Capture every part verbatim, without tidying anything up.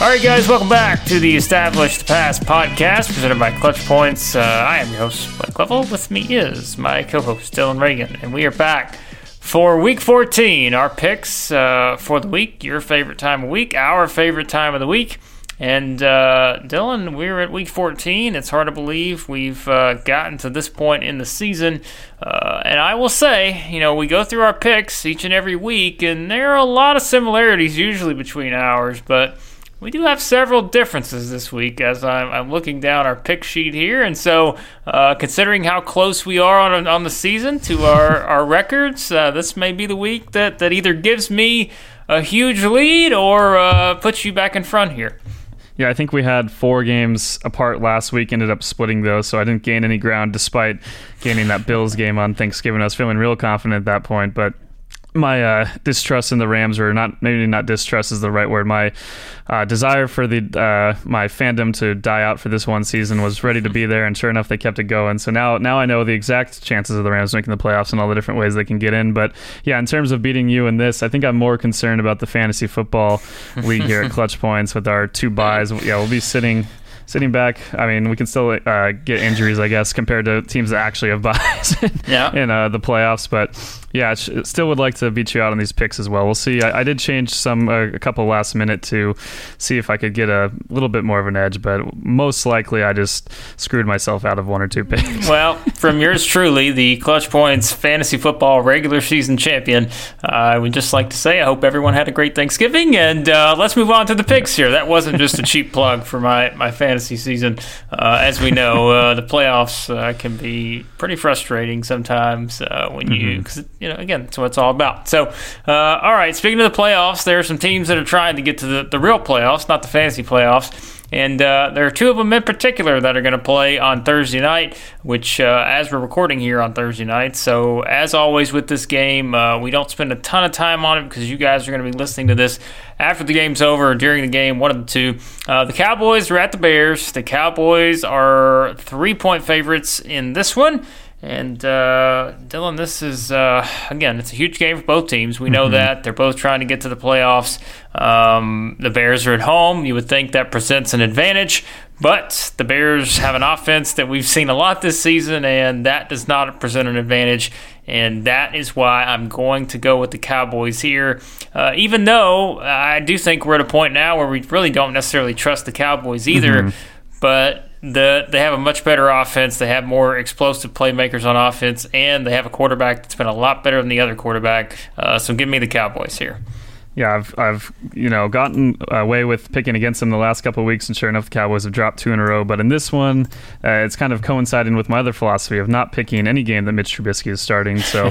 All right, guys, welcome back to the Established Past podcast presented by Clutch Points. Uh, I am your host, Mike Lovell. With me is my co-host, Dylan Reagan, and we are back for Week fourteen. Our picks uh, for the week, your favorite time of week, our favorite time of the week. And, uh, Dylan, we're at Week fourteen. It's hard to believe we've uh, gotten to this point in the season. Uh, and I will say, you know, we go through our picks each and every week, and there are a lot of similarities usually between ours, but we do have several differences this week as I'm, I'm looking down our pick sheet here. And so uh, considering how close we are on on the season to our, our records, uh, this may be the week that, that either gives me a huge lead or uh, puts you back in front here. Yeah, I think we had four games apart last week, ended up splitting those, so I didn't gain any ground despite gaining that Bills game on Thanksgiving. I was feeling real confident at that point, but my uh, distrust in the Rams, or not, maybe not distrust is the right word. My uh, desire for the uh, my fandom to die out for this one season was ready to be there, and sure enough, they kept it going. So now, now I know the exact chances of the Rams making the playoffs and all the different ways they can get in. But yeah, in terms of beating you in this, I think I'm more concerned about the fantasy football league here at Clutch Points with our two buys. Yeah, we'll be sitting. Sitting back, I mean, we can still uh, get injuries, I guess, compared to teams that actually have buys yeah. in uh, the playoffs. But, yeah, sh- still would like to beat you out on these picks as well. We'll see. I, I did change some uh, a couple last minute to see if I could get a little bit more of an edge, but most likely I just screwed myself out of one or two picks. Well, from yours truly, the Clutch Points Fantasy Football regular season champion, uh, I would just like to say I hope everyone had a great Thanksgiving, and uh, let's move on to the picks yeah. here. That wasn't just a cheap plug for my, my family. Fantasy season, uh, as we know, uh, the playoffs uh, can be pretty frustrating sometimes uh, when you, mm-hmm. cause, you know, again, that's what it's all about. So, uh, all right, speaking of the playoffs, there are some teams that are trying to get to the, the real playoffs, not the fantasy playoffs. And uh, there are two of them in particular that are going to play on Thursday night, which uh, as we're recording here on Thursday night. So as always with this game, uh, we don't spend a ton of time on it because you guys are going to be listening to this after the game's over or during the game, one of the two. Uh, the Cowboys are at the Bears. The Cowboys are three-point favorites in this one. And, uh, Dylan, this is, uh, again, it's a huge game for both teams. We know mm-hmm. that. They're both trying to get to the playoffs. Um, the Bears are at home. You would think that presents an advantage. But the Bears have an offense that we've seen a lot this season, and that does not present an advantage. And that is why I'm going to go with the Cowboys here. Uh, even though I do think we're at a point now where we really don't necessarily trust the Cowboys either. Mm-hmm. But The, they have a much better offense. They have more explosive playmakers on offense, and they have a quarterback that's been a lot better than the other quarterback. Uh, so give me the Cowboys here. Yeah, I've I've you know gotten away with picking against them the last couple of weeks, and sure enough, the Cowboys have dropped two in a row. But in this one, uh, it's kind of coinciding with my other philosophy of not picking any game that Mitch Trubisky is starting. So,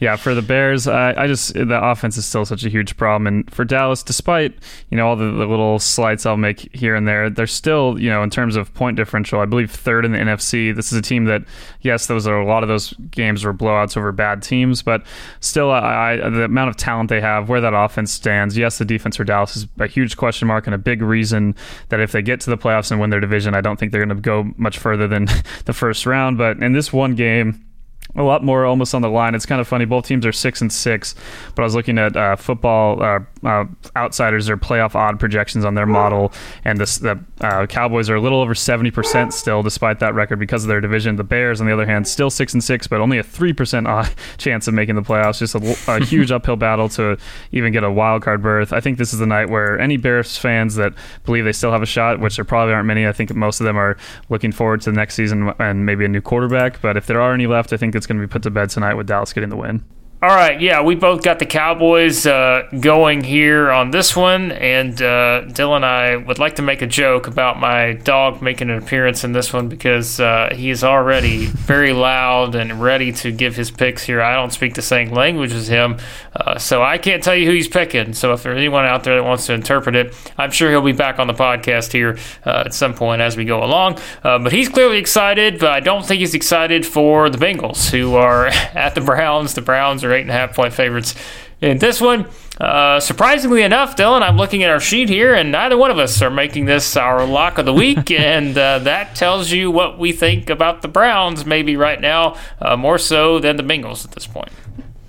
yeah, for the Bears, I, I just the offense is still such a huge problem, and for Dallas, despite you know all the, the little slights I'll make here and there, they're still you know in terms of point differential, I believe third in the N F C. This is a team that yes, those are a lot of those games were blowouts over bad teams, but still, I, I the amount of talent they have, where that offense stands. Yes, the defense for Dallas is a huge question mark and a big reason that if they get to the playoffs and win their division, I don't think they're going to go much further than the first round. But in this one game, a lot more almost on the line. It's kind of funny. Both teams are six and six, but I was looking at uh, football uh, uh, outsiders, their playoff odd projections on their model, and this, the uh, Cowboys are a little over seventy percent still, despite that record, because of their division. The Bears, on the other hand, still six and six, but only a three percent odd chance of making the playoffs. Just a, a huge uphill battle to even get a wild card berth. I think this is the night where any Bears fans that believe they still have a shot, which there probably aren't many. I think most of them are looking forward to the next season and maybe a new quarterback. But if there are any left, I think it's going to be put to bed tonight with Dallas getting the win. All right, yeah, we both got the Cowboys uh, going here on this one, and uh, Dylan and I would like to make a joke about my dog making an appearance in this one because uh, he is already very loud and ready to give his picks here. I don't speak the same language as him, uh, so I can't tell you who he's picking. So if there's anyone out there that wants to interpret it, I'm sure he'll be back on the podcast here uh, at some point as we go along. Uh, but he's clearly excited, but I don't think he's excited for the Bengals, who are at the Browns. The Browns are eight and a half point favorites in this one. Uh, surprisingly enough, Dylan, I'm looking at our sheet here, and neither one of us are making this our lock of the week, and uh, that tells you what we think about the Browns maybe right now, uh, more so than the Bengals at this point.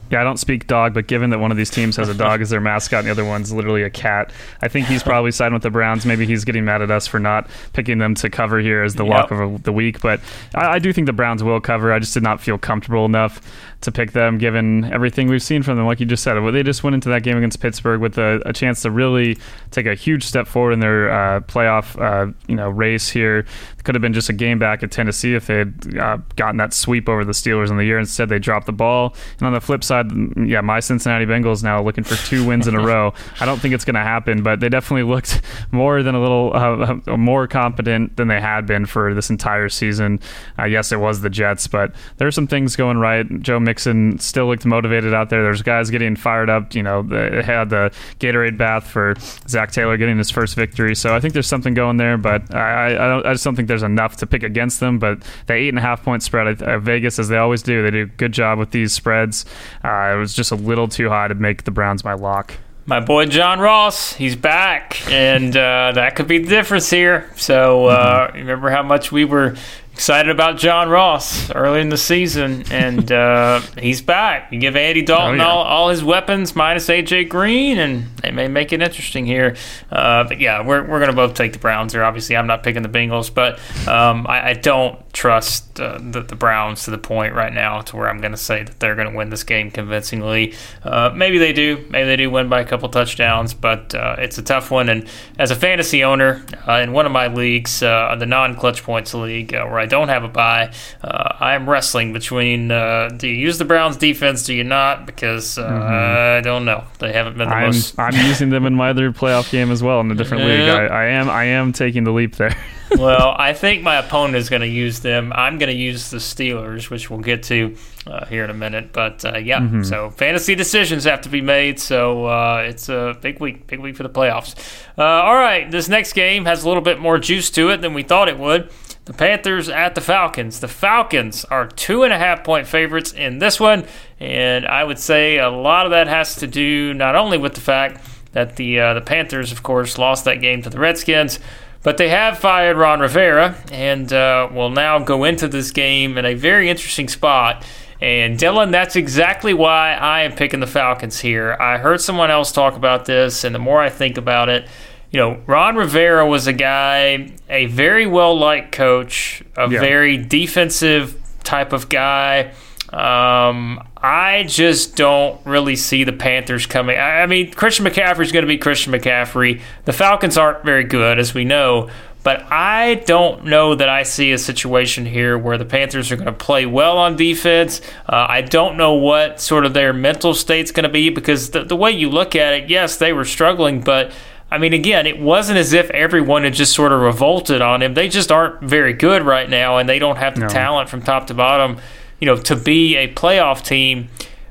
Yeah, I don't speak dog, but given that one of these teams has a dog as their mascot and the other one's literally a cat, I think he's probably siding with the Browns. Maybe he's getting mad at us for not picking them to cover here as the yep. lock of the week. But I, I do think the Browns will cover. I just did not feel comfortable enough to pick them, given everything we've seen from them. Like you just said, they just went into that game against Pittsburgh with a, a chance to really take a huge step forward in their uh, playoff uh, you know, race here. Could have been just a game back at Tennessee if they had uh, gotten that sweep over the Steelers in the year. Instead, they dropped the ball. And on the flip side, yeah, my Cincinnati Bengals now looking for two wins in a row. I don't think it's going to happen, but they definitely looked more than a little uh, more competent than they had been for this entire season. Uh, yes, it was the Jets, but there are some things going right. Joe Mixon still looked motivated out there. There's guys getting fired up. You know, they had the Gatorade bath for Zach Taylor getting his first victory. So I think there's something going there, but I, I, don't, I just don't think there's enough to pick against them. But the eight and a half point spread at Vegas, as they always do, they do a good job with these spreads. Uh, it was just a little too high to make the Browns my lock. My boy John Ross, he's back, and uh, that could be the difference here. So uh, mm-hmm. remember how much we were excited about John Ross early in the season, and uh, he's back. You give Andy Dalton oh, yeah. all, all his weapons minus A J Green, and they may make it interesting here. Uh, but, yeah, we're we're going to both take the Browns here. Obviously, I'm not picking the Bengals, but um, I, I don't trust uh, the, the Browns to the point right now to where I'm going to say that they're going to win this game convincingly. Uh, maybe they do. Maybe they do win by a couple touchdowns, but uh, it's a tough one. And as a fantasy owner uh, in one of my leagues, uh, the non-Clutch Points league, uh, where I I don't have a bye. Uh, I am wrestling between uh, do you use the Browns defense, do you not? Because uh, mm-hmm. I don't know. They haven't been the I'm, most. I'm using them in my other playoff game as well in a different yep. league. I, I am I am taking the leap there. Well, I think my opponent is going to use them. I'm going to use the Steelers, which we'll get to uh, here in a minute. But uh, yeah, mm-hmm. so fantasy decisions have to be made. So uh, it's a big week, big week for the playoffs. Uh, all right, this next game has a little bit more juice to it than we thought it would. The Panthers at the Falcons. The Falcons are two and a half point favorites in this one, and I would say a lot of that has to do not only with the fact that the uh, the Panthers, of course, lost that game to the Redskins, but they have fired Ron Rivera and uh, will now go into this game in a very interesting spot. And, Dylan, that's exactly why I am picking the Falcons here. I heard someone else talk about this, and the more I think about it, you know, Ron Rivera was a guy, a very well-liked coach, a yeah. very defensive type of guy. Um, I just don't really see the Panthers coming. I mean, Christian McCaffrey's going to be Christian McCaffrey. The Falcons aren't very good, as we know. But I don't know that I see a situation here where the Panthers are going to play well on defense. Uh, I don't know what sort of their mental state's going to be because the, the way you look at it, yes, they were struggling, but I mean, again, it wasn't as if everyone had just sort of revolted on him. They just aren't very good right now, and they don't have the no. talent from top to bottom, you know, to be a playoff team.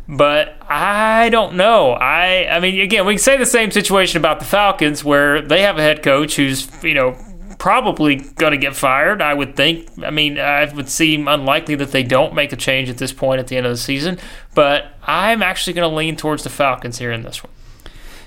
But I don't know. I, I mean, again, we can say the same situation about the Falcons, where they have a head coach who's, you know, probably going to get fired, I would think. I mean, it would seem unlikely that they don't make a change at this point at the end of the season. But I'm actually going to lean towards the Falcons here in this one.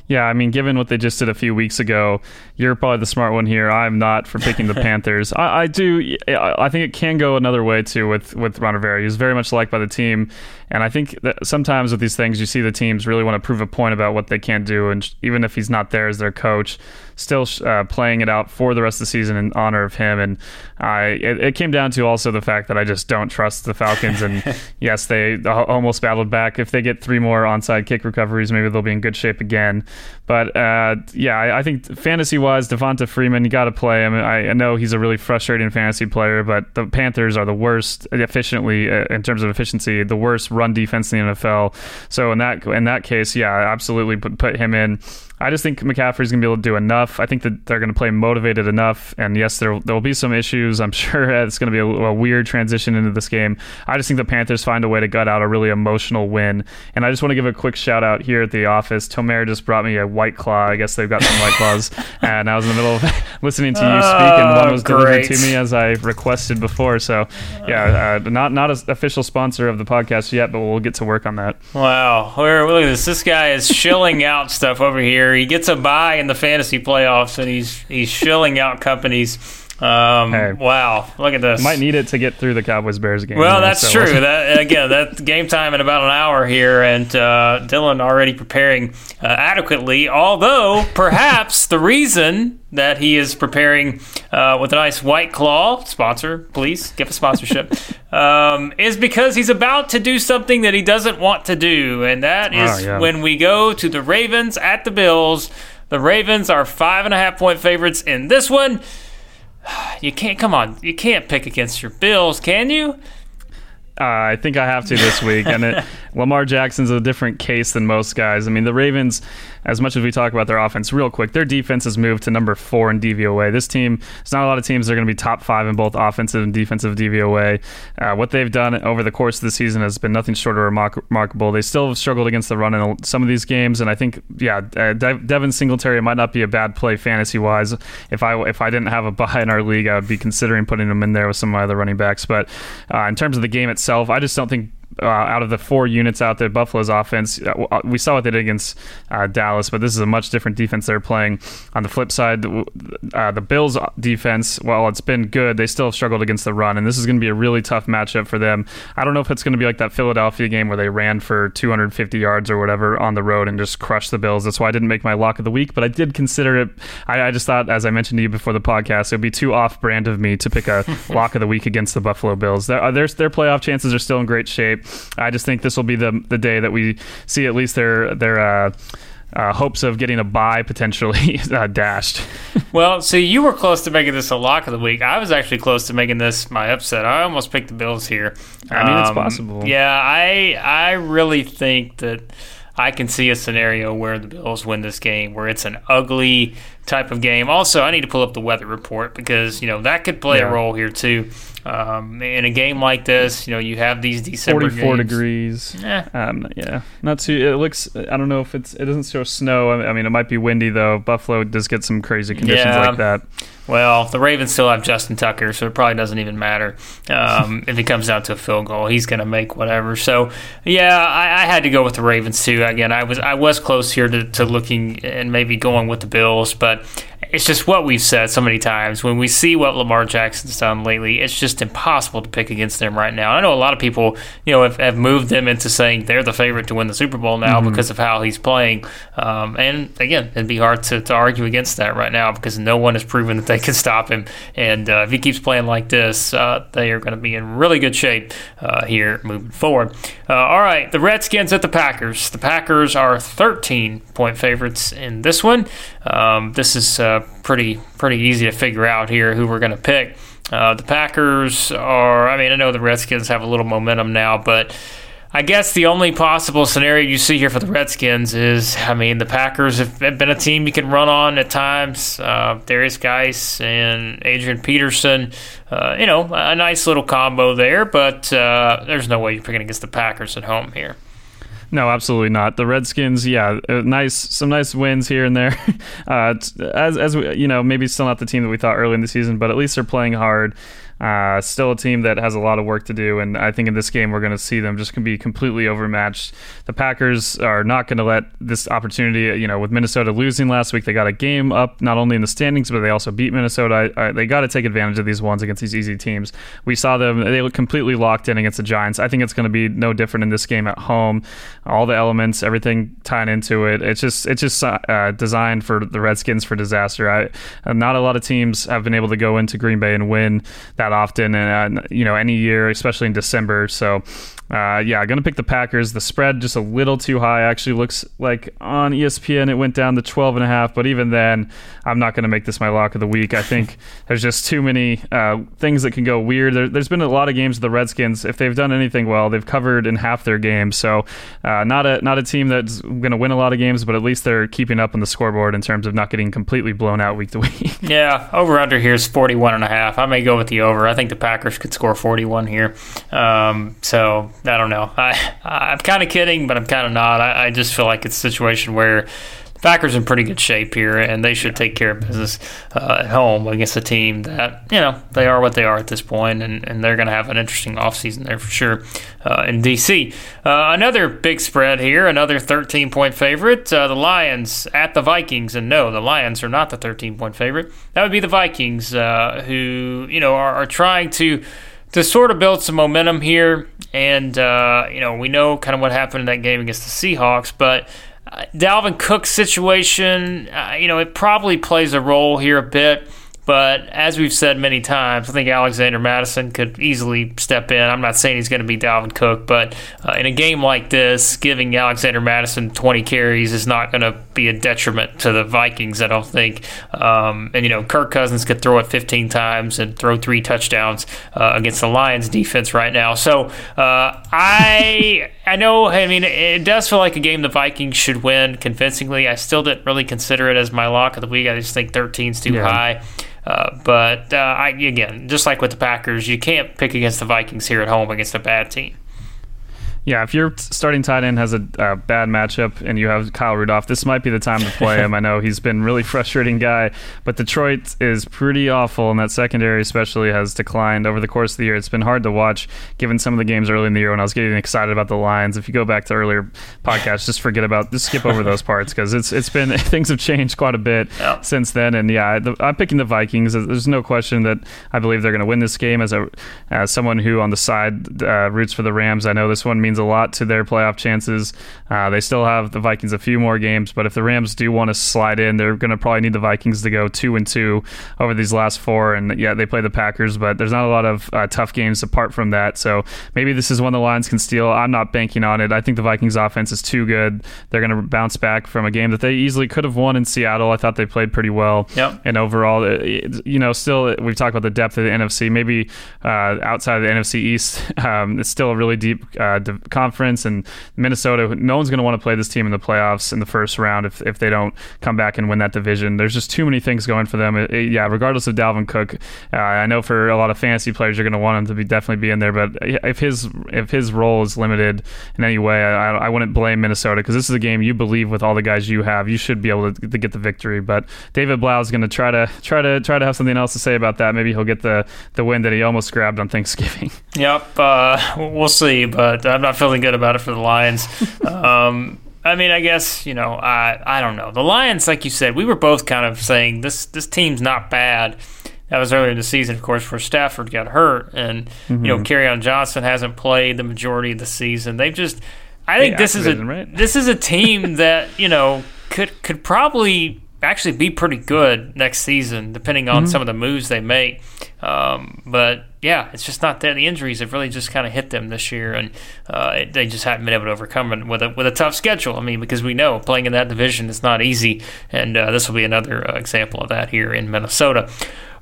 Yeah, I mean, given what they just did a few weeks ago, you're probably the smart one here. I'm not for picking the Panthers. I, I do. I think it can go another way, too, with, with Ron Rivera. He's very much liked by the team. And I think that sometimes with these things, you see the teams really want to prove a point about what they can do. And even if he's not there as their coach, still uh, playing it out for the rest of the season in honor of him. And I, it, it came down to also the fact that I just don't trust the Falcons. And yes, they almost battled back. If they get three more onside kick recoveries, maybe they'll be in good shape again. But uh, yeah, I, I think fantasy-wise, DeVonta Freeman, you got to play him. I, I know he's a really frustrating fantasy player, but the Panthers are the worst efficiently uh, in terms of efficiency, the worst run defense in the N F L. So in that in that case, yeah, absolutely put, put him in. I just think McCaffrey's going to be able to do enough. I think that they're going to play motivated enough. And yes, there will be some issues. I'm sure it's going to be a, a weird transition into this game. I just think the Panthers find a way to gut out a really emotional win. And I just want to give a quick shout out here at the office. Tomer just brought me a White Claw. I guess they've got some White Claws. And I was in the middle of listening to you oh, speak, and one was great. Delivered to me as I requested before. So yeah, uh, not not an official sponsor of the podcast yet, but we'll get to work on that. Wow. Look at this. This guy is shilling out stuff over here. He gets a bye in the fantasy playoffs, and he's he's shilling out companies. Um, hey, wow, look at this. Might need it to get through the Cowboys-Bears game. Well, that's so true. that, again, that's game time in about an hour here, and uh, Dylan already preparing uh, adequately, although perhaps the reason that he is preparing uh, with a nice White Claw, sponsor, please, give a sponsorship, um, is because he's about to do something that he doesn't want to do, and that is oh, yeah. when we go to the Ravens at the Bills. The Ravens are five and a half point favorites in this one. You can't, come on, you can't pick against your Bills, can you? Uh, I think I have to this week. And it, Lamar Jackson's a different case than most guys. I mean, the Ravens, as much as we talk about their offense real quick, their defense has moved to number four in D V O A. This team, there's not a lot of teams that are going to be top five in both offensive and defensive D V O A. Uh, what they've done over the course of the season has been nothing short of remar- remarkable. They still have struggled against the run in some of these games. And I think, yeah, uh, De- Devin Singletary might not be a bad play fantasy-wise. If I if I didn't have a bye in our league, I would be considering putting him in there with some of my other running backs. But uh, in terms of the game itself, I just don't think uh, out of the four units out there, Buffalo's offense, uh, we saw what they did against uh, Dallas, but this is a much different defense they're playing. On the flip side, uh, the Bills' defense, while it's been good, they still have struggled against the run, and this is going to be a really tough matchup for them. I don't know if it's going to be like that Philadelphia game where they ran for two hundred fifty yards or whatever on the road and just crushed the Bills. That's why I didn't make my lock of the week, but I did consider it. I, I just thought, as I mentioned to you before the podcast, it would be too off-brand of me to pick a lock of the week against the Buffalo Bills. Their, their, their playoff chances are still in great shape. I just think this will be the the day that we see at least their their uh, uh, hopes of getting a bye potentially uh, dashed. Well, so you were close to making this a lock of the week. I was actually close to making this my upset. I almost picked the Bills here. I mean, um, it's possible. Yeah, I I really think that I can see a scenario where the Bills win this game, where it's an ugly type of game. Also, I need to pull up the weather report because, you know, that could play yeah. a role here too. Um, in a game like this, you know, you have these December forty-four games. degrees. Yeah. Um, yeah, not too. It looks. I don't know if it's. It doesn't show snow. I mean, it might be windy though. Buffalo does get some crazy conditions yeah. like that. Well, the Ravens still have Justin Tucker, so it probably doesn't even matter. Um, if it comes down to a field goal, he's going to make whatever. So, yeah, I, I had to go with the Ravens too. Again, I was I was close here to, to looking and maybe going with the Bills, but it's just what we've said so many times. When we see what Lamar Jackson's done lately, it's just impossible to pick against them right now. I know a lot of people, you know, have, have moved them into saying they're the favorite to win the Super Bowl now mm-hmm. because of how he's playing. Um, and, again, it'd be hard to, to argue against that right now because no one has proven that they can stop him. And uh, if he keeps playing like this, uh, they are going to be in really good shape uh, here moving forward. Uh, all right, the Redskins at the Packers. The Packers are thirteen point favorites in this one. Um, this is uh, pretty pretty easy to figure out here who we're going to pick. Uh, the Packers are, I mean, I know the Redskins have a little momentum now, but I guess the only possible scenario you see here for the Redskins is, I mean, the Packers have been a team you can run on at times. Uh, Darius Geis and Adrian Peterson, uh, you know, a nice little combo there, but uh, there's no way you're picking against the Packers at home here. No, absolutely not. The Redskins, yeah, nice, some nice wins here and there. Uh, as as we, you know, maybe still not the team that we thought early in the season, but at least they're playing hard. Uh, still a team that has a lot of work to do, and I think in this game we're going to see them just be completely overmatched. The Packers are not going to let this opportunity, you know, with Minnesota losing last week, they got a game up not only in the standings, but they also beat Minnesota. I, I, they got to take advantage of these ones against these easy teams. We saw them, they look completely locked in against the Giants. I think it's going to be no different in this game at home. All the elements, everything tied into it. It's just it's just uh, designed for the Redskins for disaster. I, not a lot of teams have been able to go into Green Bay and win that often, and uh, you know, any year, especially in December. So uh yeah I'm gonna pick the Packers. The spread just a little too high. Actually looks like on E S P N it went down to twelve and a half, but even then I'm not gonna make this my lock of the week. I think there's just too many uh things that can go weird. There, there's been a lot of games with the Redskins, if they've done anything well, they've covered in half their games. So uh not a not a team that's gonna win a lot of games, but at least they're keeping up on the scoreboard in terms of not getting completely blown out week to week. Yeah, over under here is forty-one and a half. I may go with the over. I think the Packers could score forty-one here. Um, so, I don't know. I, I'm kind of kidding, but I'm kind of not. I, I just feel like it's a situation where the Packers are in pretty good shape here, and they should take care of business uh, at home against a team that, you know, they are what they are at this point, and, and they're going to have an interesting offseason there for sure uh, in D C. Uh, another big spread here, another thirteen-point favorite, uh, the Lions at the Vikings. And no, the Lions are not the thirteen-point favorite. That would be the Vikings, uh, who, you know, are, are trying to to sort of build some momentum here. And, uh, you know, we know kind of what happened in that game against the Seahawks, but Dalvin Cook's situation, uh, you know, it probably plays a role here a bit, but as we've said many times, I think Alexander Madison could easily step in. I'm not saying he's going to be Dalvin Cook, but uh, in a game like this, giving Alexander Madison twenty carries is not going to be a detriment to the Vikings, I don't think. Um, and, you know, Kirk Cousins could throw it fifteen times and throw three touchdowns uh, against the Lions defense right now. So uh, I... I know, I mean, it does feel like a game the Vikings should win convincingly. I still didn't really consider it as my lock of the week. I just think thirteen's too yeah. high. Uh, but, uh, I, again, just like with the Packers, you can't pick against the Vikings here at home against a bad team. Yeah, if your starting tight end has a uh, bad matchup and you have Kyle Rudolph, this might be the time to play him. I know he's been really frustrating guy, but Detroit is pretty awful, and that secondary especially has declined over the course of the year. It's been hard to watch, given some of the games early in the year when I was getting excited about the Lions. If you go back to earlier podcasts, just forget about, just skip over those parts, because it's it's been things have changed quite a bit yeah. since then. And yeah, the, I'm picking the Vikings. There's no question that I believe they're going to win this game. As a as someone who on the side uh, roots for the Rams, I know this one means a lot to their playoff chances. Uh, they still have the Vikings a few more games, but if the Rams do want to slide in, they're going to probably need the Vikings to go two and two over these last four. And yeah, they play the Packers, but there's not a lot of uh, tough games apart from that. So maybe this is one the Lions can steal. I'm not banking on it. I think the Vikings offense is too good. They're going to bounce back from a game that they easily could have won in Seattle. I thought they played pretty well. Yep. And overall, it, you know, still we've talked about the depth of the N F C. Maybe uh, outside of the N F C East, um, it's still a really deep uh, conference, and Minnesota, no one's going to want to play this team in the playoffs in the first round if, if they don't come back and win that division. There's just too many things going for them. It, it, yeah, regardless of Dalvin Cook, uh, I know for a lot of fantasy players, you're going to want him to be definitely be in there, but if his if his role is limited in any way, I, I wouldn't blame Minnesota, because this is a game you believe with all the guys you have, you should be able to, to get the victory. But David Blau is going to try to try to try to have something else to say about that. Maybe he'll get the, the win that he almost grabbed on Thanksgiving. Yep, uh, we'll see, but I'm not feeling good about it for the Lions. um, I mean, I guess, you know, I I don't know. The Lions, like you said, we were both kind of saying this this team's not bad. That was earlier in the season, of course, where Stafford got hurt, and mm-hmm. you know, Kerryon Johnson hasn't played the majority of the season. They've just, I think this is a right? this is a team that, you know, could could probably actually be pretty good next season, depending on mm-hmm. some of the moves they make. Um, but yeah, it's just not there. The injuries have really just kind of hit them this year, and uh, it, they just haven't been able to overcome it with a with a tough schedule. I mean, because we know playing in that division is not easy, and uh, this will be another uh, example of that here in Minnesota.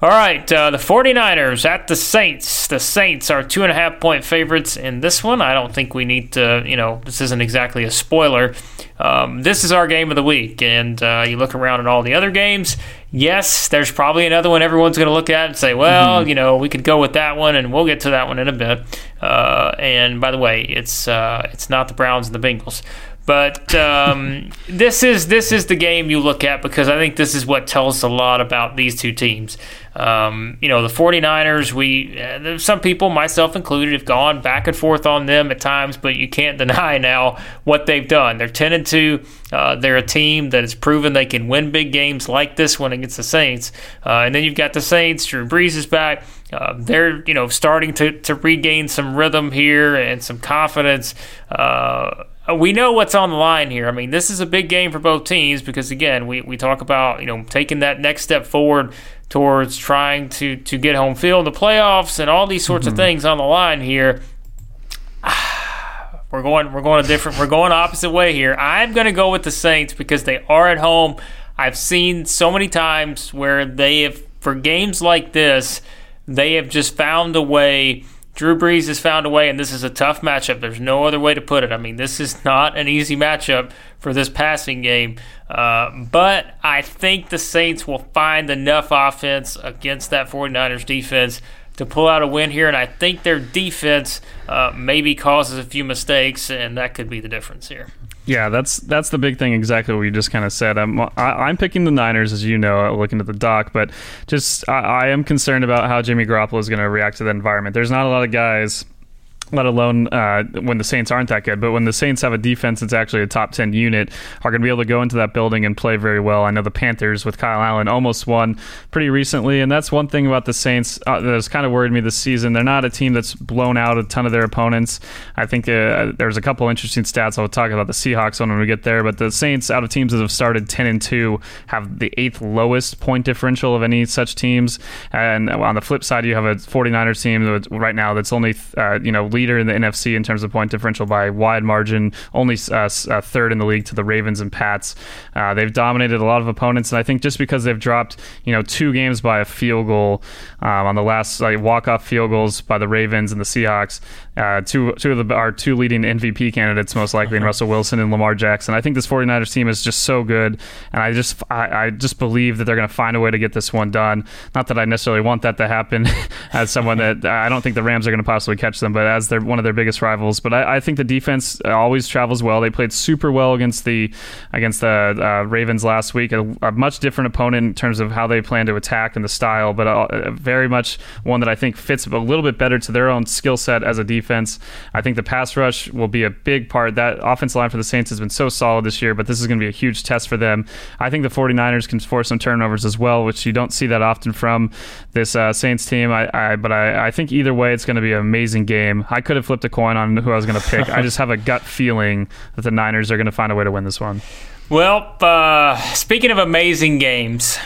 All right, uh, the 49ers at the Saints. The Saints are two and a half point favorites in this one. I don't think we need to, you know, this isn't exactly a spoiler. Um, this is our game of the week, and uh, you look around at all the other games. Yes, there's probably another one everyone's going to look at and say, well, mm-hmm. you know, we could go with that one, and we'll get to that one in a bit. Uh, and by the way, it's uh, it's not the Browns and the Bengals. But um, this is this is the game you look at, because I think this is what tells a lot about these two teams. Um, you know, the 49ers, we uh, some people, myself included, have gone back and forth on them at times, but you can't deny now what they've done. They're ten and two. Uh, they're a team that has proven they can win big games like this one against the Saints. Uh, and then you've got the Saints. Drew Brees is back. Uh, they're, you know, starting to, to regain some rhythm here and some confidence. Uh, we know what's on the line here. I mean, this is a big game for both teams because, again, we, we talk about, you know, taking that next step forward towards trying to, to get home field in the playoffs and all these sorts mm-hmm. of things on the line here. We're going we're going a different we're going opposite way here. I'm going to go with the Saints because they are at home. I've seen so many times where they have, for games like this, they have just found a way. Drew Brees has found a way, and this is a tough matchup. There's no other way to put it. I mean, this is not an easy matchup for this passing game. Uh, but I think the Saints will find enough offense against that 49ers defense to pull out a win here, and I think their defense uh, maybe causes a few mistakes, and that could be the difference here. Yeah, that's that's the big thing, exactly what you just kind of said. I'm I, I'm picking the Niners, as you know, looking at the doc, but just I, I am concerned about how Jimmy Garoppolo is going to react to that environment. There's not a lot of guys, let alone uh, when the Saints aren't that good. But when the Saints have a defense that's actually a top ten unit, are going to be able to go into that building and play very well. I know the Panthers with Kyle Allen almost won pretty recently, and that's one thing about the Saints uh, that has kind of worried me this season. They're not a team that's blown out a ton of their opponents. I think uh, there's a couple interesting stats I'll talk about the Seahawks on when we get there, but the Saints, out of teams that have started ten and two, have the eighth lowest point differential of any such teams. And on the flip side, you have a 49ers team right now that's only, uh, you know, leader in the N F C in terms of point differential by wide margin, only uh, uh, third in the league to the Ravens and Pats. Uh, they've dominated a lot of opponents, and I think just because they've dropped, you know, two games by a field goal um, on the last like walk-off field goals by the Ravens and the Seahawks, uh, two two of the our two leading M V P candidates most likely in Russell Wilson and Lamar Jackson. I think this 49ers team is just so good, and I just I, I just believe that they're going to find a way to get this one done. Not that I necessarily want that to happen, as someone that I don't think the Rams are going to possibly catch them, but as they're one of their biggest rivals. But I, I think the defense always travels well. They played super well against the against the uh, Ravens last week, a, a much different opponent in terms of how they plan to attack and the style, but a, a very much one that I think fits a little bit better to their own skill set as a defense. I think the pass rush will be a big part. That offensive line for the Saints has been so solid this year, but this is going to be a huge test for them. I think the 49ers can force some turnovers as well, which you don't see that often from this uh, Saints team. I, I but I, I think either way it's going to be an amazing game. I could have flipped a coin on who I was going to pick. I just have a gut feeling that the Niners are going to find a way to win this one. Well, uh, speaking of amazing games,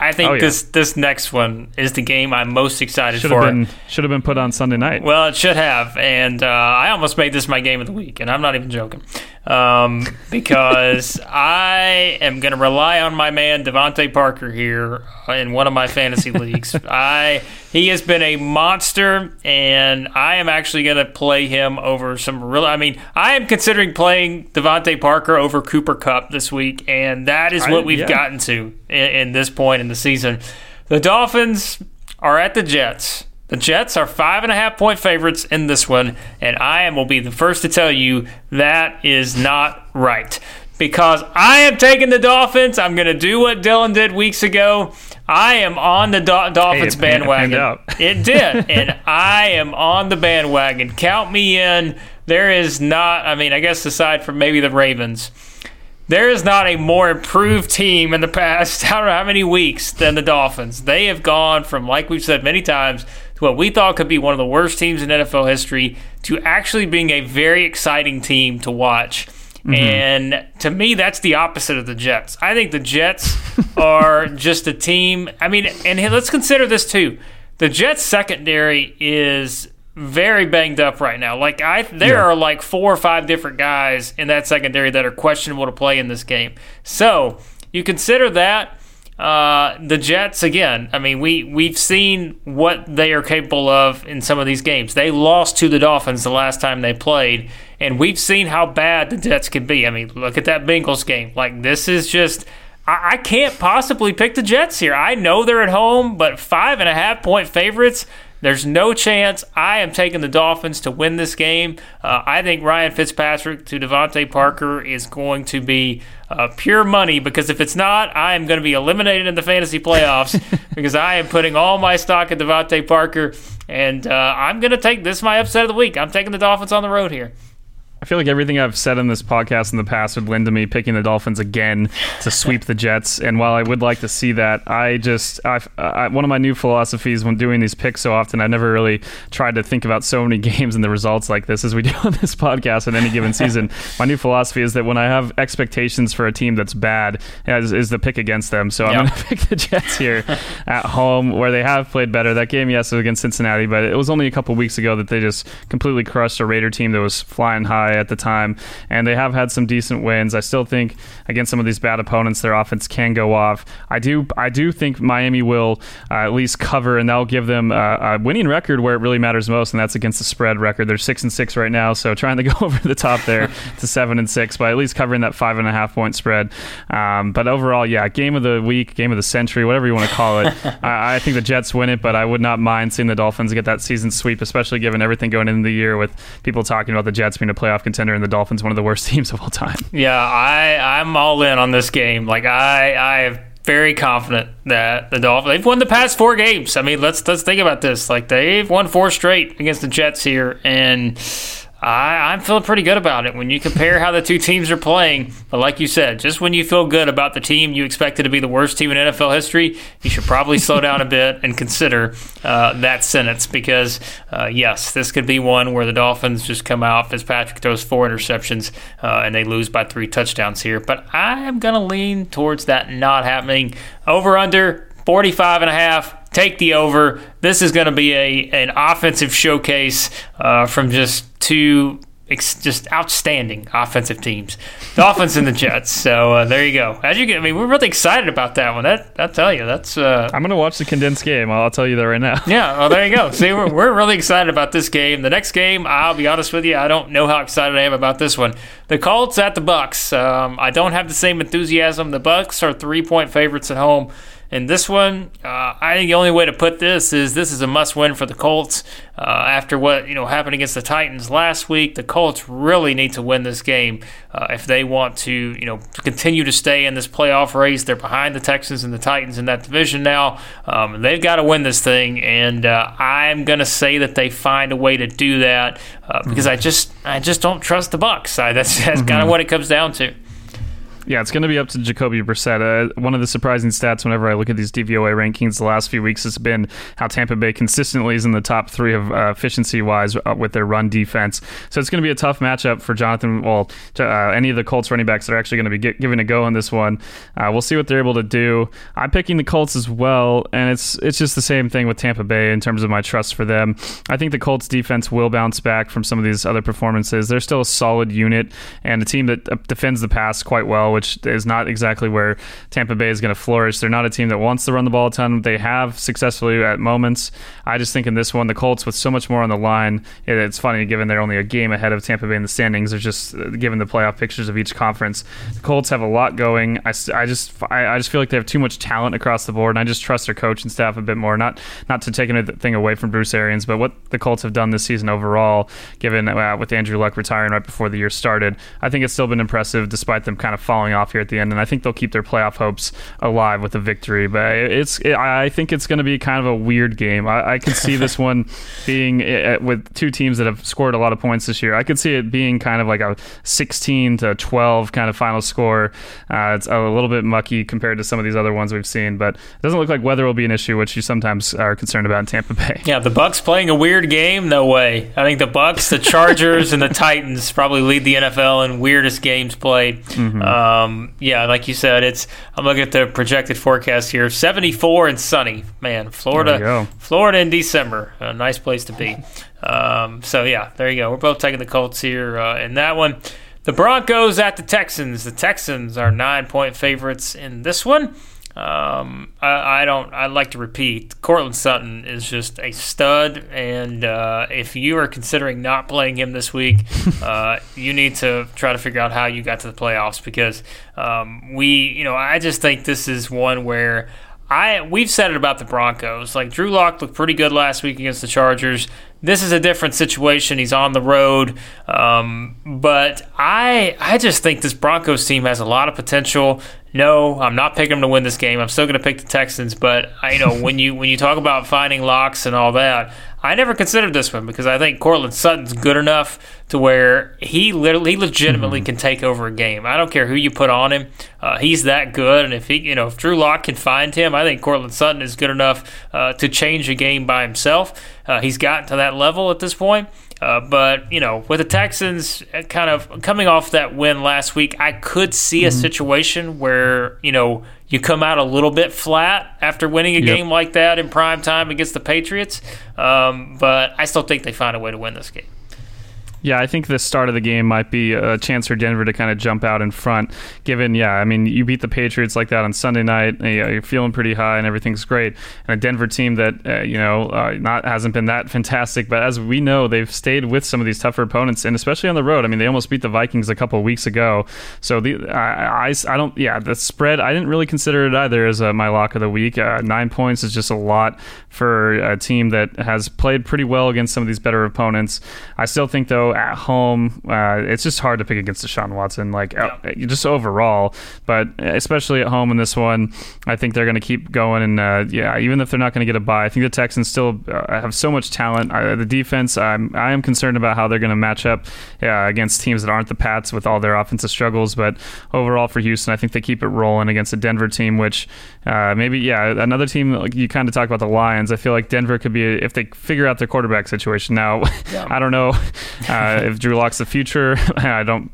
I think oh, yeah. this this next one is the game I'm most excited should for. Have been, should have been put on Sunday night. Well, it should have, and uh, I almost made this my game of the week, and I'm not even joking, um, because I am going to rely on my man DeVante Parker here in one of my fantasy leagues. I he has been a monster, and I am actually going to play him over some real. I mean, I am considering playing DeVante Parker over Cooper Kupp this week, and that is what I, we've yeah. gotten to in, in this point. In the season, the Dolphins are at the Jets. The Jets are five and a half point favorites in this one, and I will be the first to tell you that is not right, because I am taking the Dolphins. I'm going to do what Dylan did weeks ago. I am on the Do- Dolphins hey, it bandwagon. It did, and I am on the bandwagon. Count me in. There is not. I mean, I guess aside from maybe the Ravens, there is not a more improved team in the past, I don't know how many weeks, than the Dolphins. They have gone from, like we've said many times, to what we thought could be one of the worst teams in N F L history to actually being a very exciting team to watch. Mm-hmm. And to me, that's the opposite of the Jets. I think the Jets are just a team. I mean, and let's consider this too. The Jets' secondary is very banged up right now. Like I, there yeah. are like four or five different guys in that secondary that are questionable to play in this game. So you consider that uh, the Jets again. I mean, we we've seen what they are capable of in some of these games. They lost to the Dolphins the last time they played, and we've seen how bad the Jets can be. I mean, look at that Bengals game. Like this is just. I can't possibly pick the Jets here. I know they're at home, but five and a half point favorites. There's no chance. I am taking the Dolphins to win this game. Uh, I think Ryan Fitzpatrick to DeVante Parker is going to be uh, pure money, because if it's not, I am going to be eliminated in the fantasy playoffs because I am putting all my stock at DeVante Parker, and uh, I'm going to take this my upset of the week. I'm taking the Dolphins on the road here. I feel like everything I've said in this podcast in the past would lend to me picking the Dolphins again to sweep the Jets. And while I would like to see that, I just, I've, I, one of my new philosophies when doing these picks so often, I never really tried to think about so many games and the results like this as we do on this podcast in any given season. My new philosophy is that when I have expectations for a team that's bad, is, is the pick against them. So yep. I'm going to pick the Jets here at home, where they have played better. That game, yes, was against Cincinnati, but it was only a couple weeks ago that they just completely crushed a Raider team that was flying high at the time, and they have had some decent wins. I still think against some of these bad opponents their offense can go off. I do I do think Miami will uh, at least cover, and that'll give them uh, a winning record where it really matters most, and that's against the spread record. They're six and six right now, so trying to go over the top there to seven and six by at least covering that five and a half point spread. Um, but overall, yeah, game of the week, game of the century, whatever you want to call it. I, I think the Jets win it, but I would not mind seeing the Dolphins get that season sweep, especially given everything going into the year with people talking about the Jets being a playoff contender and the Dolphins one of the worst teams of all time. Yeah, I, I'm all in on this game. Like I I am very confident that the Dolphins, they've won the past four games. I mean, let's let's think about this. Like they've won four straight against the Jets here, and I, I'm feeling pretty good about it when you compare how the two teams are playing. But like you said, just when you feel good about the team you expected to be the worst team in N F L history, you should probably slow down a bit and consider uh, that sentence, because, uh, yes, this could be one where the Dolphins just come out, Fitzpatrick throws four interceptions, uh, and they lose by three touchdowns here. But I am going to lean towards that not happening. Over under forty-five and a half. Take the over. This is going to be a an offensive showcase uh, from just two ex- just outstanding offensive teams, Dolphins and the Jets. So uh, there you go. As you get, I mean, we're really excited about that one. That I'll tell you, that's. Uh, I'm going to watch the condensed game. I'll tell you that right now. Yeah. Well, there you go. See, we're we're really excited about this game. The next game, I'll be honest with you, I don't know how excited I am about this one. The Colts at the Bucks. Um, I don't have the same enthusiasm. The Bucks are three point favorites at home. And this one, uh, I think the only way to put this is this is a must-win for the Colts. Uh, after what you know happened against the Titans last week, the Colts really need to win this game uh, if they want to you know continue to stay in this playoff race. They're behind the Texans and the Titans in that division now. Um, they've got to win this thing, and uh, I'm going to say that they find a way to do that uh, because mm-hmm. I just I just don't trust the Bucs. I, that's that's mm-hmm. kind of what it comes down to. Yeah, it's going to be up to Jacoby Brissett. Uh, one of the surprising stats whenever I look at these D V O A rankings the last few weeks has been how Tampa Bay consistently is in the top three of uh, efficiency-wise with their run defense. So it's going to be a tough matchup for Jonathan, well, uh, any of the Colts running backs that are actually going to be get, giving a go on this one. Uh, we'll see what they're able to do. I'm picking the Colts as well, and it's it's just the same thing with Tampa Bay in terms of my trust for them. I think the Colts defense will bounce back from some of these other performances. They're still a solid unit and a team that defends the pass quite well, which is not exactly where Tampa Bay is going to flourish. They're not a team that wants to run the ball a ton. They have successfully at moments. I just think in this one, the Colts, with so much more on the line, it's funny given they're only a game ahead of Tampa Bay in the standings. They're just given the playoff pictures of each conference. The Colts have a lot going. I, I just I, I just feel like they have too much talent across the board, and I just trust their coach and staff a bit more. Not not to take anything away from Bruce Arians, but what the Colts have done this season overall, given uh, with Andrew Luck retiring right before the year started, I think it's still been impressive despite them kind of falling off here at the end, and I think they'll keep their playoff hopes alive with a victory. But it's, it, I think it's going to be kind of a weird game. I, I could see this one being uh, with two teams that have scored a lot of points this year. I could see it being kind of like a sixteen to twelve kind of final score. Uh, it's a little bit mucky compared to some of these other ones we've seen, but it doesn't look like weather will be an issue, which you sometimes are concerned about in Tampa Bay. Yeah, the Bucks playing a weird game? No way. I think the Bucks, the Chargers, and the Titans probably lead the N F L in weirdest games played. Mm-hmm. Um, Um, yeah, like you said, it's. I'm looking at the projected forecast here: seventy-four and sunny. Man, Florida, Florida in December, a nice place to be. Um, so yeah, there you go. We're both taking the Colts here uh, in that one. The Broncos at the Texans. The Texans are nine-point favorites in this one. Um, I, I don't. I like to repeat. Cortland Sutton is just a stud, and uh, if you are considering not playing him this week, uh, you need to try to figure out how you got to the playoffs because um, we. You know, I just think this is one where I we've said it about the Broncos. Like, Drew Lock looked pretty good last week against the Chargers. This is a different situation. He's on the road. Um, but I I just think this Broncos team has a lot of potential. No, I'm not picking them to win this game. I'm still going to pick the Texans. But, I, you know, when you when you talk about finding locks and all that, I never considered this one because I think Cortland Sutton's good enough to where he literally, he legitimately mm-hmm. can take over a game. I don't care who you put on him. Uh, he's that good. And if he, you know, if Drew Lock can find him, I think Cortland Sutton is good enough uh, to change a game by himself. Uh, he's gotten to that level at this point. Uh, but, you know, with the Texans kind of coming off that win last week, I could see mm-hmm. a situation where, you know, you come out a little bit flat after winning a yep. game like that in prime time against the Patriots. Um, but I still think they find a way to win this game. Yeah, I think the start of the game might be a chance for Denver to kind of jump out in front, given, yeah, I mean, you beat the Patriots like that on Sunday night, and, you know, you're feeling pretty high and everything's great. And a Denver team that, uh, you know, uh, not hasn't been that fantastic, but as we know, they've stayed with some of these tougher opponents, and especially on the road. I mean, they almost beat the Vikings a couple of weeks ago. So the I, I, I don't, yeah, the spread, I didn't really consider it either as uh, my lock of the week. Uh, nine points is just a lot for a team that has played pretty well against some of these better opponents. I still think, though, at home, uh, it's just hard to pick against Deshaun Watson, like yeah. uh, just overall, but especially at home in this one, I think they're going to keep going. And uh, yeah, even if they're not going to get a bye, I think the Texans still uh, have so much talent. Uh, the defense, I'm, I am concerned about how they're going to match up uh, against teams that aren't the Pats with all their offensive struggles. But overall for Houston, I think they keep it rolling against a Denver team, which uh, maybe, yeah, another team, like you kind of talk about the Lions. I feel like Denver could be, a, if they figure out their quarterback situation now, yeah. I don't know. Uh, Uh, if Drew Lock's the future, I don't.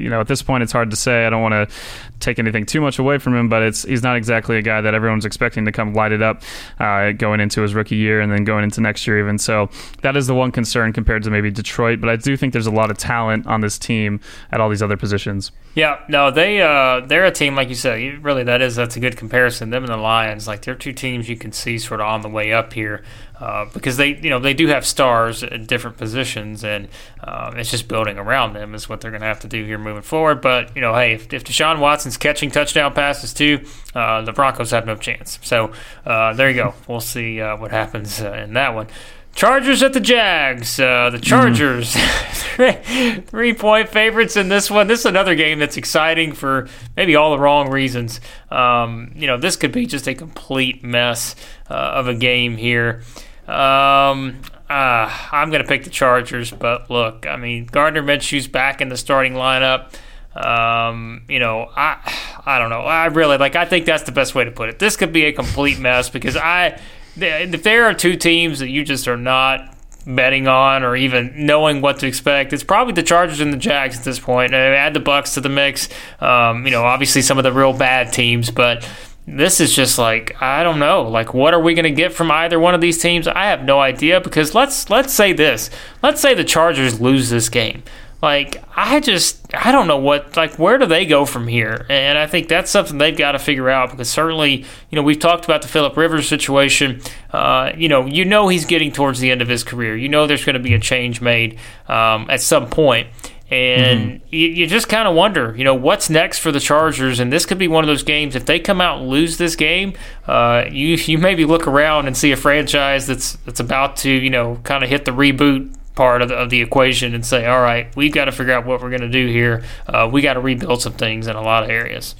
You know, at this point, it's hard to say. I don't want to take anything too much away from him, but it's he's not exactly a guy that everyone's expecting to come light it up uh, going into his rookie year and then going into next year even. So that is the one concern compared to maybe Detroit. But I do think there's a lot of talent on this team at all these other positions. Yeah, no, they uh, they're a team like you said. Really, that is that's a good comparison. Them and the Lions, like they're two teams you can see sort of on the way up here. Uh, because they, you know, they do have stars at different positions, and uh, it's just building around them is what they're going to have to do here moving forward. But, you know, hey, if, if Deshaun Watson's catching touchdown passes too, uh, the Broncos have no chance. So uh, there you go. We'll see uh, what happens uh, in that one. Chargers at the Jags. Uh, the Chargers, mm-hmm. three-point favorites in this one. This is another game that's exciting for maybe all the wrong reasons. Um, you know, this could be just a complete mess uh, of a game here. Um, uh, I'm going to pick the Chargers, but look, I mean, Gardner Minshew's back in the starting lineup. Um, you know, I, I don't know. I really like. I think that's the best way to put it. This could be a complete mess because I, if there are two teams that you just are not betting on or even knowing what to expect, it's probably the Chargers and the Jags at this point. I mean, add the Bucs to the mix. Um, you know, obviously some of the real bad teams, but. This is just like, I don't know, like what are we going to get from either one of these teams? I have no idea because let's let's say this. Let's say the Chargers lose this game. Like, I just, I don't know what, like, where do they go from here? And I think that's something they've got to figure out because certainly, you know, we've talked about the Phillip Rivers situation. Uh, you know, you know he's getting towards the end of his career. You know there's going to be a change made um, at some point. And mm-hmm. you, you just kind of wonder, you know, what's next for the Chargers? And this could be one of those games. If they come out and lose this game, uh, you you maybe look around and see a franchise that's that's about to, you know, kind of hit the reboot part of the, of the equation and say, all right, we've got to figure out what we're going to do here. Uh, we got to rebuild some things in a lot of areas.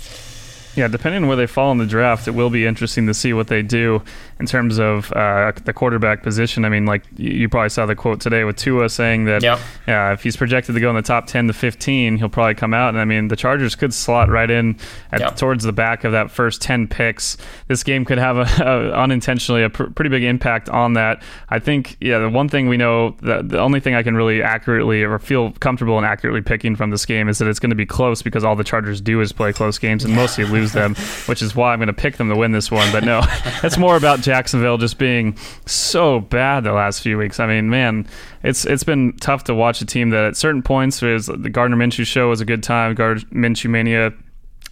Yeah, depending on where they fall in the draft, it will be interesting to see what they do in terms of uh, the quarterback position. I mean, like you probably saw the quote today with Tua saying that yep. uh, if he's projected to go in the top ten to fifteen, he'll probably come out. And I mean, the Chargers could slot right in at, yep. towards the back of that first ten picks. This game could have a, a, unintentionally a pr- pretty big impact on that. I think, yeah, the one thing we know, the, the only thing I can really accurately or feel comfortable and accurately picking from this game is that it's going to be close because all the Chargers do is play close games and mostly lose them, which is why I'm going to pick them to win this one. But no, it's more about Jacksonville just being so bad the last few weeks. I mean, man, it's it's been tough to watch a team that at certain points, was the Gardner Minshew show was a good time, Gardner Minshew Mania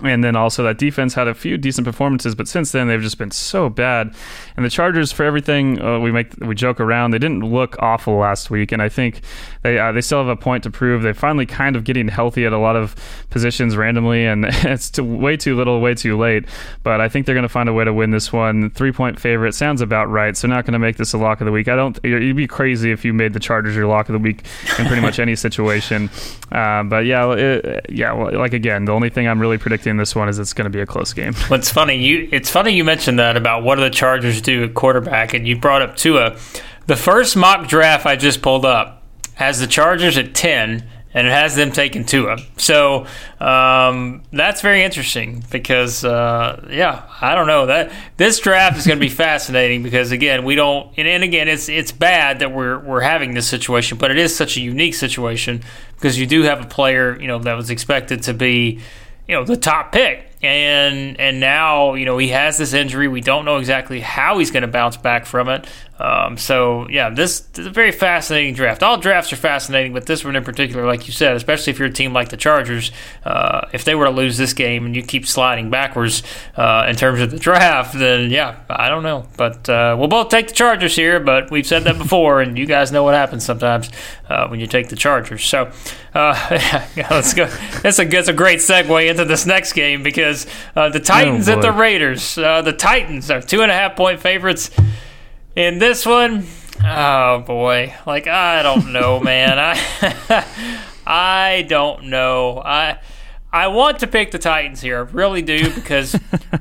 And then also that defense had a few decent performances, but since then they've just been so bad. And the Chargers, for everything uh, we make, we joke around, they didn't look awful last week, and I think they uh, they still have a point to prove. They're finally kind of getting healthy at a lot of positions randomly, and it's too, way too little, way too late. But I think they're going to find a way to win this one. Three-point favorite sounds about right, so not going to make this a lock of the week. I don't. You'd be crazy if you made the Chargers your lock of the week in pretty much any situation. Uh, but yeah, it, yeah. Like again, the only thing I'm really predicting in this one is it's going to be a close game. Well, it's funny you it's funny you mentioned that about what do the Chargers do at quarterback, and you brought up Tua. The first mock draft I just pulled up has the Chargers at ten, and it has them taking Tua. So um, that's very interesting because uh, yeah, I don't know that this draft is going to be fascinating because again we don't and, and again it's it's bad that we're we're having this situation, but it is such a unique situation because you do have a player you know that was expected to be, you know, the top pick. And and now, you know, he has this injury. We don't know exactly how he's going to bounce back from it. Um, so, yeah, this, this is a very fascinating draft. All drafts are fascinating, but this one in particular, like you said, especially if you're a team like the Chargers, uh, if they were to lose this game and you keep sliding backwards uh, in terms of the draft, then, yeah, I don't know. But uh, we'll both take the Chargers here, but we've said that before, and you guys know what happens sometimes uh, when you take the Chargers. So, uh, yeah, let's go. That's a, that's a great segue into this next game because Uh, the Titans oh, at the Raiders. Uh, the Titans are two and a half point favorites in this one. Oh boy, like I don't know, man. I I don't know. I I want to pick the Titans here, I really do, because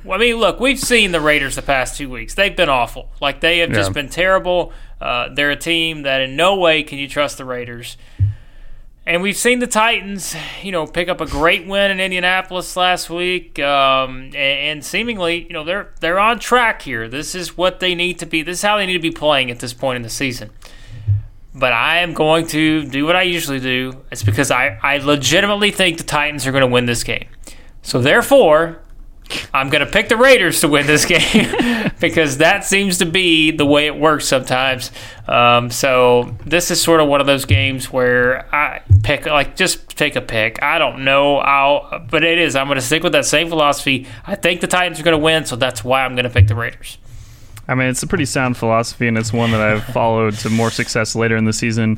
I mean, look, we've seen the Raiders the past two weeks. They've been awful. Like they have yeah. just been terrible. Uh, they're a team that in no way can you trust the Raiders. And we've seen the Titans, you know, pick up a great win in Indianapolis last week, um, and, and seemingly, you know, they're they're on track here. This is what they need to be. This is how they need to be playing at this point in the season. But I am going to do what I usually do. It's because I, I legitimately think the Titans are going to win this game. So, therefore, I'm going to pick the Raiders to win this game because that seems to be the way it works sometimes. Um, so this is sort of one of those games where I pick, like, just take a pick. I don't know. I'll, but it is. I'm going to stick with that same philosophy. I think the Titans are going to win, so that's why I'm going to pick the Raiders. I mean, it's a pretty sound philosophy, and it's one that I've followed to more success later in the season.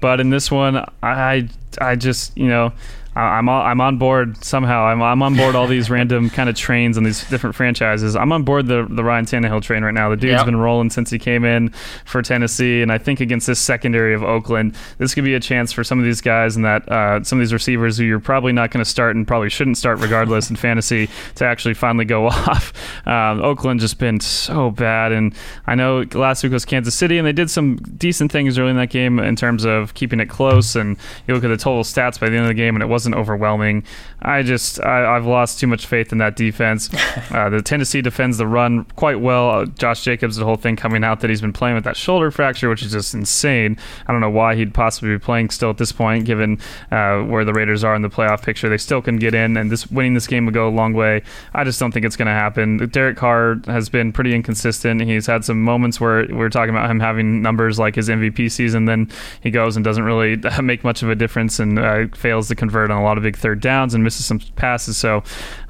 But in this one, I, I just, you know, I'm all, I'm on board somehow. I'm I'm on board all these random kind of trains and these different franchises. I'm on board the the Ryan Tannehill train right now. The dude's yep. been rolling since he came in for Tennessee, and I think against this secondary of Oakland, this could be a chance for some of these guys and that uh, some of these receivers who you're probably not going to start and probably shouldn't start regardless in fantasy to actually finally go off. Um, Oakland just been so bad, and I know last week was Kansas City, and they did some decent things early in that game in terms of keeping it close, and you look at the total stats by the end of the game, and it wasn't overwhelming. I just I, I've lost too much faith in that defense. Uh, the Tennessee defends the run quite well. Josh Jacobs, the whole thing coming out that he's been playing with that shoulder fracture, which is just insane. I don't know why he'd possibly be playing still at this point, given uh, where the Raiders are in the playoff picture. They still can get in, and this winning this game would go a long way. I just don't think it's going to happen. Derek Carr has been pretty inconsistent. He's had some moments where we're talking about him having numbers like his M V P season, then he goes and doesn't really make much of a difference and uh, fails to convert on a lot of big third downs and misses some passes. So,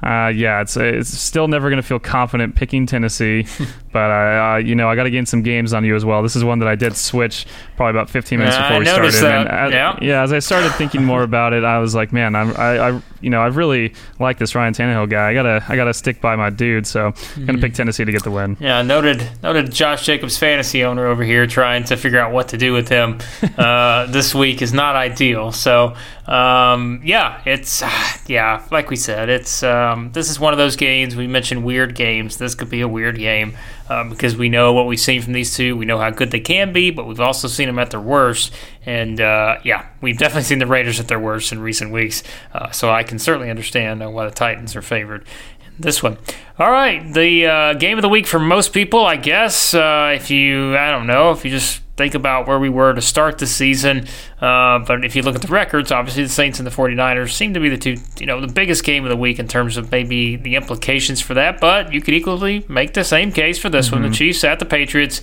uh, yeah, it's it's still never going to feel confident picking Tennessee. But, uh, uh, you know, I got to gain some games on you as well. This is one that I did switch probably about fifteen minutes yeah, before I we started. That. And I, yeah. yeah, as I started thinking more about it, I was like, man, I'm, I, I, you know, I really like this Ryan Tannehill guy. I gotta, I gotta stick by my dude. So I'm mm-hmm. gonna pick Tennessee to get the win. Yeah, noted, noted Josh Jacobs fantasy owner over here trying to figure out what to do with him uh, this week is not ideal. So. Um, yeah, it's, yeah, like we said, it's, um, this is one of those games. We mentioned weird games. This could be a weird game, um, because we know what we've seen from these two. We know how good they can be, but we've also seen them at their worst. And, uh, yeah, we've definitely seen the Raiders at their worst in recent weeks. Uh, so I can certainly understand why the Titans are favored in this one. All right. The, uh, game of the week for most people, I guess, uh, if you, I don't know, if you just think about where we were to start the season. Uh, but if you look at the records, obviously the Saints and the 49ers seem to be the two, you know, the biggest game of the week in terms of maybe the implications for that. But you could equally make the same case for this mm-hmm. one. The Chiefs at the Patriots.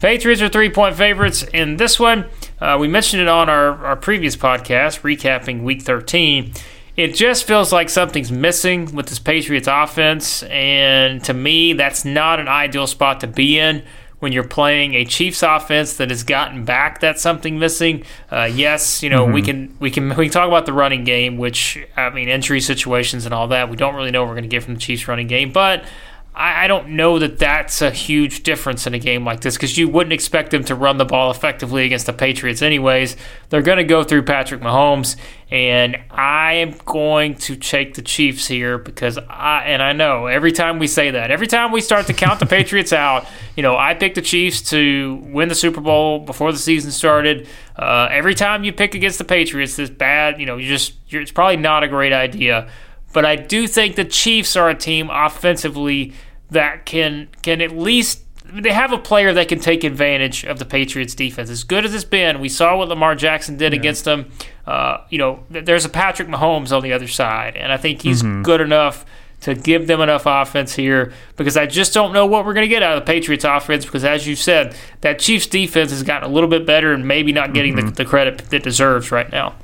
Patriots are three-point favorites in this one. Uh, we mentioned it on our, our previous podcast, recapping Week thirteen. It just feels like something's missing with this Patriots offense, and to me, that's not an ideal spot to be in when you're playing a Chiefs offense that has gotten back. That's something missing. Uh, yes, you know, mm-hmm. we can we can we can talk about the running game, which, I mean, injury situations and all that. We don't really know what we're going to get from the Chiefs running game, but I don't know that that's a huge difference in a game like this, because you wouldn't expect them to run the ball effectively against the Patriots anyways. They're going to go through Patrick Mahomes, and I am going to take the Chiefs here because I and I know every time we say that, every time we start to count the Patriots out, you know, I picked the Chiefs to win the Super Bowl before the season started. Uh, every time you pick against the Patriots, this bad, you know, you just you're, it's probably not a great idea. But I do think the Chiefs are a team offensively that can can at least – they have a player that can take advantage of the Patriots' defense. As good as it's been, we saw what Lamar Jackson did yeah. against them. Uh, you know, there's a Patrick Mahomes on the other side, and I think he's mm-hmm. good enough to give them enough offense here, because I just don't know what we're going to get out of the Patriots' offense, because, as you said, that Chiefs' defense has gotten a little bit better and maybe not getting mm-hmm. the, the credit that it deserves right now.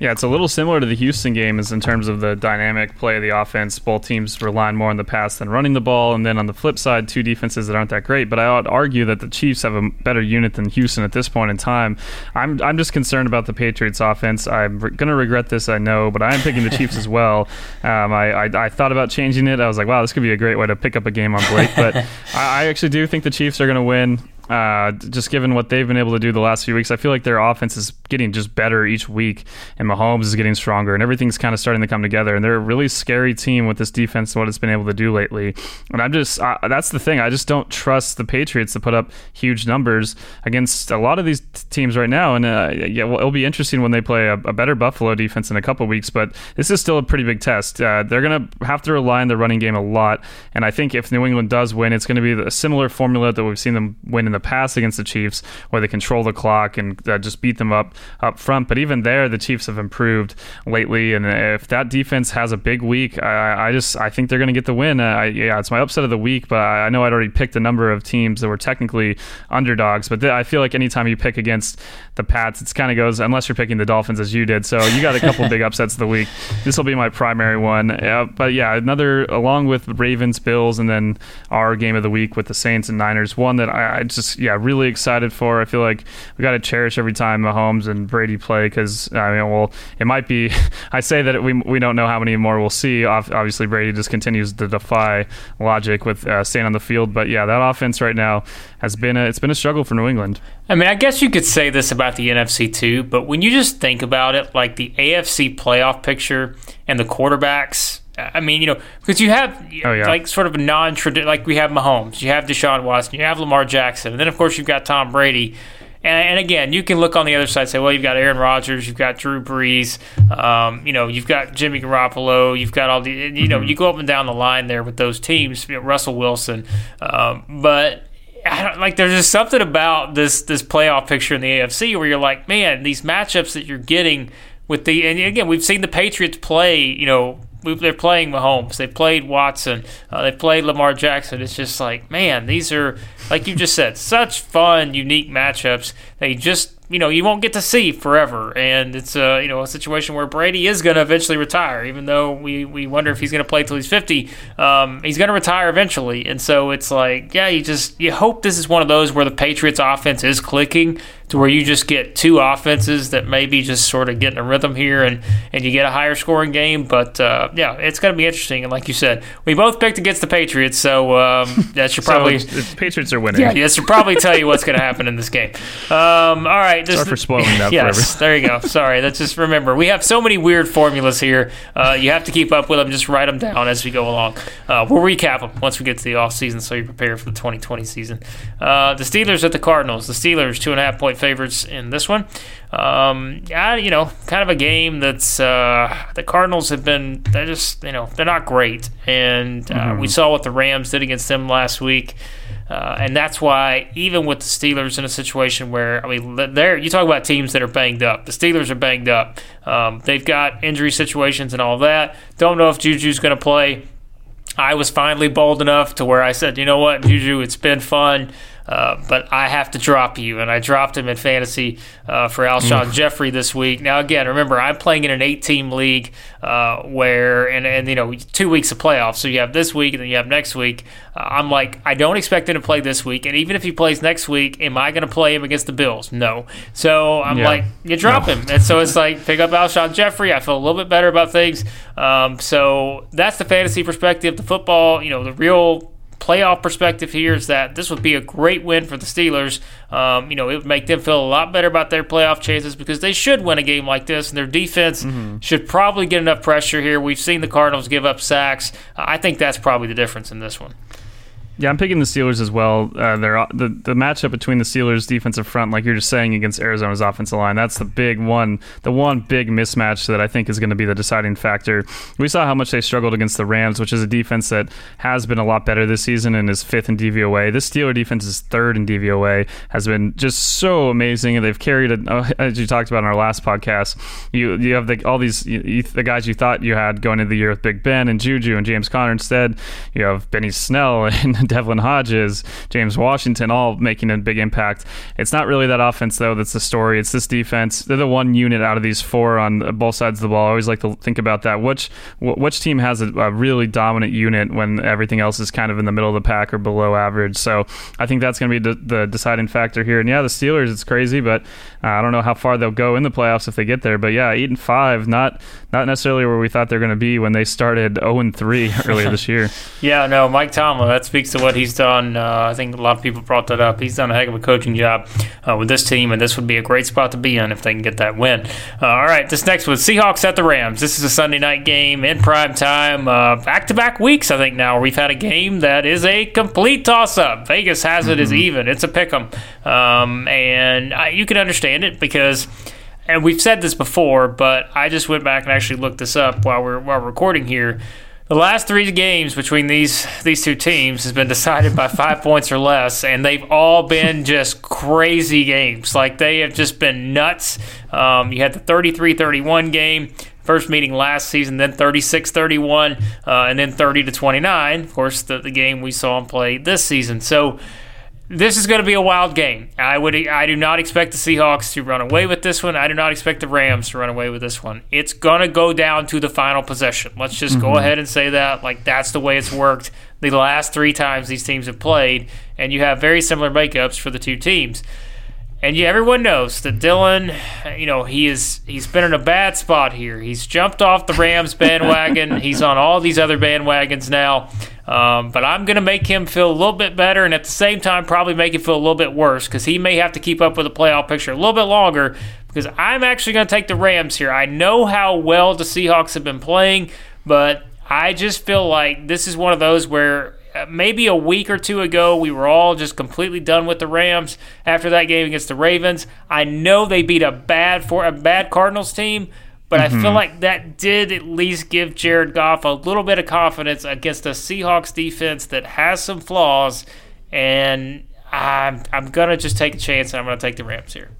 Yeah, it's a little similar to the Houston game is in terms of the dynamic play of the offense. Both teams relying more on the pass than running the ball. And then on the flip side, two defenses that aren't that great. But I would argue that the Chiefs have a better unit than Houston at this point in time. I'm I'm just concerned about the Patriots offense. I'm re- going to regret this, I know, but I am picking the Chiefs as well. Um, I, I, I thought about changing it. I was like, wow, this could be a great way to pick up a game on Blake. But I, I actually do think the Chiefs are going to win. Uh, just given what they've been able to do the last few weeks, I feel like their offense is getting just better each week, and Mahomes is getting stronger, and everything's kind of starting to come together. And they're a really scary team with this defense and what it's been able to do lately. And I'm just uh, that's the thing. I just don't trust the Patriots to put up huge numbers against a lot of these t- teams right now. And uh, yeah, well, it'll be interesting when they play a, a better Buffalo defense in a couple weeks. But this is still a pretty big test. Uh, they're going to have to rely on the running game a lot. And I think if New England does win, it's going to be a similar formula that we've seen them win in the pass against the Chiefs, where they control the clock and uh, just beat them up up front. But even there, the Chiefs have improved lately, and if that defense has a big week, I, I just I think they're going to get the win. Uh, I, yeah, it's my upset of the week, but I know I'd already picked a number of teams that were technically underdogs, but th- I feel like anytime you pick against the Pats, it's kind of goes, unless you're picking the Dolphins as you did, so you got a couple big upsets of the week. This will be my primary one. Uh, but yeah, another, along with Ravens, Bills, and then our game of the week with the Saints and Niners, one that I, I just Just, yeah, really excited for. I feel like we got to cherish every time Mahomes and Brady play, because I mean, well, it might be. I say that we we don't know how many more we'll see. Obviously, Brady just continues to defy logic with uh, staying on the field. But yeah, that offense right now has been a, it's been a struggle for New England. I mean, I guess you could say this about the N F C too, but when you just think about it, like the A F C playoff picture and the quarterbacks. I mean, you know, because you have oh, yeah. like sort of a non-traditional, like we have Mahomes, you have Deshaun Watson, you have Lamar Jackson, and then, of course, you've got Tom Brady. And, and again, you can look on the other side and say, well, you've got Aaron Rodgers, you've got Drew Brees, um, you know, you've got Jimmy Garoppolo, you've got all the, you mm-hmm. know, you go up and down the line there with those teams, you know, Russell Wilson. Um, but I don't, like, there's just something about this this playoff picture in the A F C where you're like, man, these matchups that you're getting with the, and again, we've seen the Patriots play, you know, they're playing Mahomes. They played Watson. Uh, they played Lamar Jackson. It's just like, man, these are, like you just said, such fun, unique matchups that you just, you know, you won't get to see forever. And it's a, you know, a situation where Brady is going to eventually retire, even though we, we wonder if he's going to play till he's fifty. Um, he's going to retire eventually. And so it's like, yeah, you just, you hope this is one of those where the Patriots offense is clicking, to where you just get two offenses that maybe just sort of get in a rhythm here, and, and you get a higher scoring game. But, uh, yeah, it's going to be interesting. And like you said, we both picked against the Patriots, so um, that should probably... so the Patriots are winning. Yeah, that should probably tell you what's going to happen in this game. Um, all right. Just, Sorry for spoiling that yes, forever. There you go. Sorry. That's just, remember, we have so many weird formulas here. Uh, you have to keep up with them. Just write them down as we go along. Uh, we'll recap them once we get to the offseason, so you're prepared for the twenty twenty season. Uh, the Steelers at the Cardinals. The Steelers, two and a half point favorites in this one. Um, I, you know, kind of a game that's uh, the Cardinals have been, they're just, you know, they're not great. And uh, mm-hmm. we saw what the Rams did against them last week. Uh, and that's why, even with the Steelers in a situation where, I mean, they're, you talk about teams that are banged up. The Steelers are banged up. Um, they've got injury situations and all that. Don't know if Juju's going to play. I was finally bold enough to where I said, you know what, Juju, it's been fun. Uh, but I have to drop you, and I dropped him in fantasy uh, for Alshon mm. Jeffrey this week. Now, again, remember, I'm playing in an eight-team league uh, where, and, and you know, two weeks of playoffs. So you have this week, and then you have next week. Uh, I'm like, I don't expect him to play this week, and even if he plays next week, am I going to play him against the Bills? No. So I'm yeah. like, you drop no. him. And so it's like, pick up Alshon Jeffrey. I feel a little bit better about things. Um, so that's the fantasy perspective. The football, you know, the real playoff perspective here is that this would be a great win for the Steelers. Um, you know, it would make them feel a lot better about their playoff chances because they should win a game like this, and their defense mm-hmm. should probably get enough pressure here. We've seen the Cardinals give up sacks. I think that's probably the difference in this one. Yeah, I'm picking the Steelers as well. Uh, they're, the, the matchup between the Steelers' defensive front, like you're just saying, against Arizona's offensive line, that's the big one, the one big mismatch that I think is going to be the deciding factor. We saw how much they struggled against the Rams, which is a defense that has been a lot better this season and is fifth in D V O A. This Steeler defense is third in D V O A, has been just so amazing, and they've carried, a, as you talked about in our last podcast, you you have the, all these you, you, the guys you thought you had going into the year with Big Ben and Juju and James Conner. Instead, you have Benny Snell and Devlin Hodges, James Washington, all making a big impact. It's not really that offense, though, that's the story. It's this defense. They're the one unit out of these four on both sides of the ball. I always like to think about that. Which which team has a, a really dominant unit when everything else is kind of in the middle of the pack or below average? So I think that's going to be the, the deciding factor here. And, yeah, the Steelers, it's crazy, but uh, I don't know how far they'll go in the playoffs if they get there. But, yeah, eight and five, not not necessarily where we thought they were going to be when they started oh and three earlier this year. Yeah, no, Mike Tomlin, that speaks to what he's done. Uh, I think a lot of people brought that up. He's done a heck of a coaching job uh, with this team, and this would be a great spot to be in if they can get that win. Uh, all right, this next one, Seahawks at the Rams. This is a Sunday night game in prime time. Uh, back-to-back weeks, I think, now, where we've had a game that is a complete toss-up. Vegas has mm-hmm. it as even. It's a pick-em. Um, and I, you can understand it because – and we've said this before, but I just went back and actually looked this up while we're while recording here. The last three games between these these two teams has been decided by five points or less, and they've all been just crazy games. Like, they have just been nuts. Um, you had the thirty-three thirty-one game, first meeting last season, then thirty-six thirty-one, uh, and then thirty to twenty-nine. Of course, the, the game we saw him play this season. So this is going to be a wild game. I would. I do not expect the Seahawks to run away with this one. I do not expect the Rams to run away with this one. It's going to go down to the final possession. Let's just mm-hmm. go ahead and say that. Like, that's the way it's worked the last three times these teams have played, and you have very similar makeups for the two teams. And yeah, everyone knows that Dylan, you know, he is, he's been in a bad spot here. He's jumped off the Rams bandwagon. He's on all these other bandwagons now. Um, but I'm going to make him feel a little bit better, and at the same time probably make him feel a little bit worse because he may have to keep up with the playoff picture a little bit longer because I'm actually going to take the Rams here. I know how well the Seahawks have been playing, but I just feel like this is one of those where maybe a week or two ago, we were all just completely done with the Rams after that game against the Ravens. I know they beat a bad for a bad Cardinals team, but mm-hmm. I feel like that did at least give Jared Goff a little bit of confidence against a Seahawks defense that has some flaws, and I'm, I'm going to just take a chance, and I'm going to take the Rams here.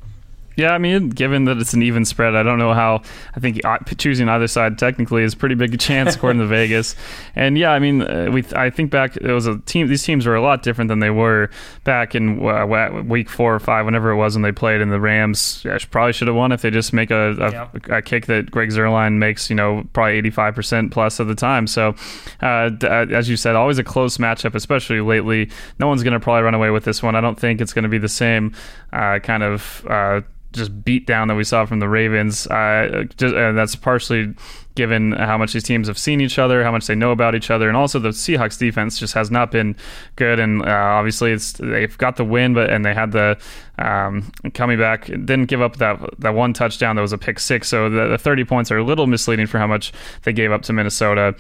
Yeah, I mean, given that it's an even spread, I don't know how. I think choosing either side technically is a pretty big chance according to Vegas. And yeah, I mean, uh, we I think back it was a team. These teams were a lot different than they were back in uh, week four or five, whenever it was when they played. And the Rams yeah, probably should have won if they just make a, a, yeah. a kick that Greg Zuerlein makes. You know, probably eighty-five percent plus of the time. So uh, as you said, always a close matchup, especially lately. No one's going to probably run away with this one. I don't think it's going to be the same uh, kind of. Uh, just beat down that we saw from the Ravens. Uh, just, uh, that's partially given how much these teams have seen each other, how much they know about each other, and also the Seahawks defense just has not been good. And uh, obviously, it's they've got the win, but and they had the um, coming back, didn't give up that that one touchdown that was a pick six. So the, the thirty points are a little misleading for how much they gave up to Minnesota.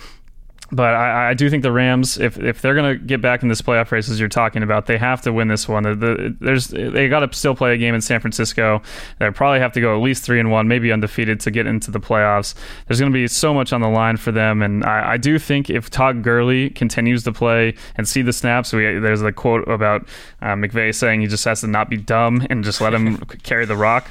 But I, I do think the Rams, if if they're going to get back in this playoff race as you're talking about, they have to win this one. The, the, there's they got to still play a game in San Francisco. They probably have to go at least three and one, maybe undefeated, to get into the playoffs. There's going to be so much on the line for them, and I, I do think if Todd Gurley continues to play and see the snaps, we there's the quote about uh, McVay saying he just has to not be dumb and just let him carry the rock.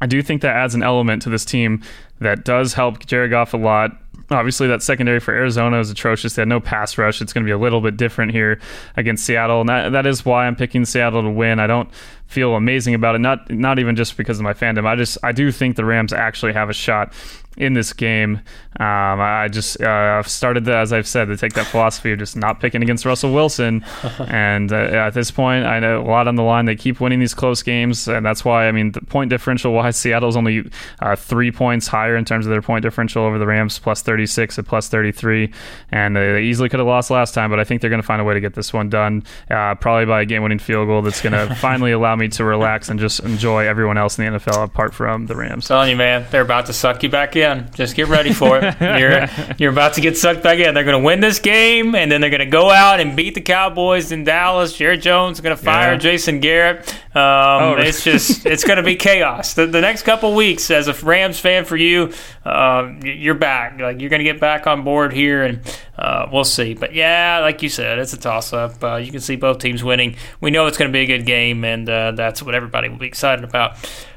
I do think that adds an element to this team That does help Jared Goff a lot. Obviously, that secondary for Arizona is atrocious. They had no pass rush. It's going to be a little bit different here against Seattle. And that, that is why I'm picking Seattle to win. I don't feel amazing about it, not not even just because of my fandom. I just I do think the Rams actually have a shot in this game. Um, I just uh, started, the, as I've said, to take that philosophy of just not picking against Russell Wilson. And uh, at this point, I know a lot on the line. They keep winning these close games, and that's why, I mean, the point differential-wise, Seattle's only uh, three points higher in terms of their point differential over the Rams, plus thirty-six at plus thirty-three. And they, they easily could have lost last time, but I think they're going to find a way to get this one done, uh, probably by a game-winning field goal that's going to finally allow me to relax and just enjoy everyone else in the N F L apart from the Rams. I'm telling you, man, they're about to suck you back in. Just get ready for it. You're you're about to get sucked back in. They're going to win this game, and then they're going to go out and beat the Cowboys in Dallas. Jared Jones is going to fire yeah. Jason Garrett. Um, oh. It's just it's going to be chaos. The, the next couple weeks, as a Rams fan for you, uh, you're back. Like you're going to get back on board here, and uh, we'll see. But yeah, like you said, it's a toss-up. Uh, you can see both teams winning. We know it's going to be a good game, and uh, that's what everybody will be excited about.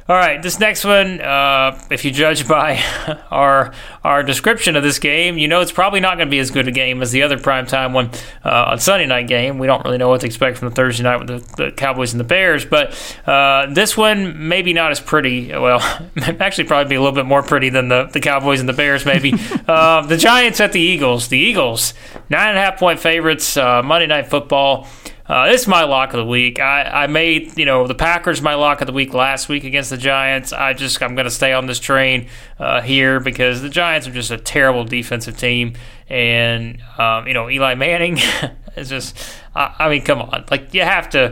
All right, this next one, uh, if you judge by our our description of this game, you know it's probably not going to be as good a game as the other primetime one uh, on Sunday night game. We don't really know what to expect from the Thursday night with the, the Cowboys and the Bears, but uh, this one maybe not as pretty. Well, actually probably be a little bit more pretty than the, the Cowboys and the Bears maybe. uh, the Giants at the Eagles. The Eagles, nine and a half point favorites, uh, Monday Night Football. Uh, this is my lock of the week. I, I made, you know, the Packers my lock of the week last week against the Giants. I just, I'm going to stay on this train uh, here because the Giants are just a terrible defensive team. And, um, you know, Eli Manning is just, I, I mean, come on. Like, you have to,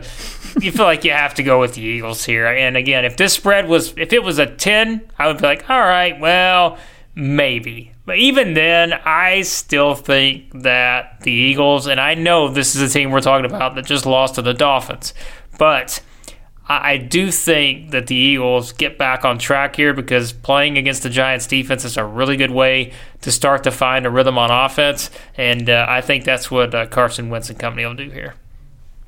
you feel like you have to go with the Eagles here. And, again, if this spread was, if it was a ten, I would be like, all right, well, maybe. But even then, I still think that the Eagles, and I know this is a team we're talking about that just lost to the Dolphins, but I do think that the Eagles get back on track here because playing against the Giants defense is a really good way to start to find a rhythm on offense, and uh, I think that's what uh, Carson Wentz and company will do here.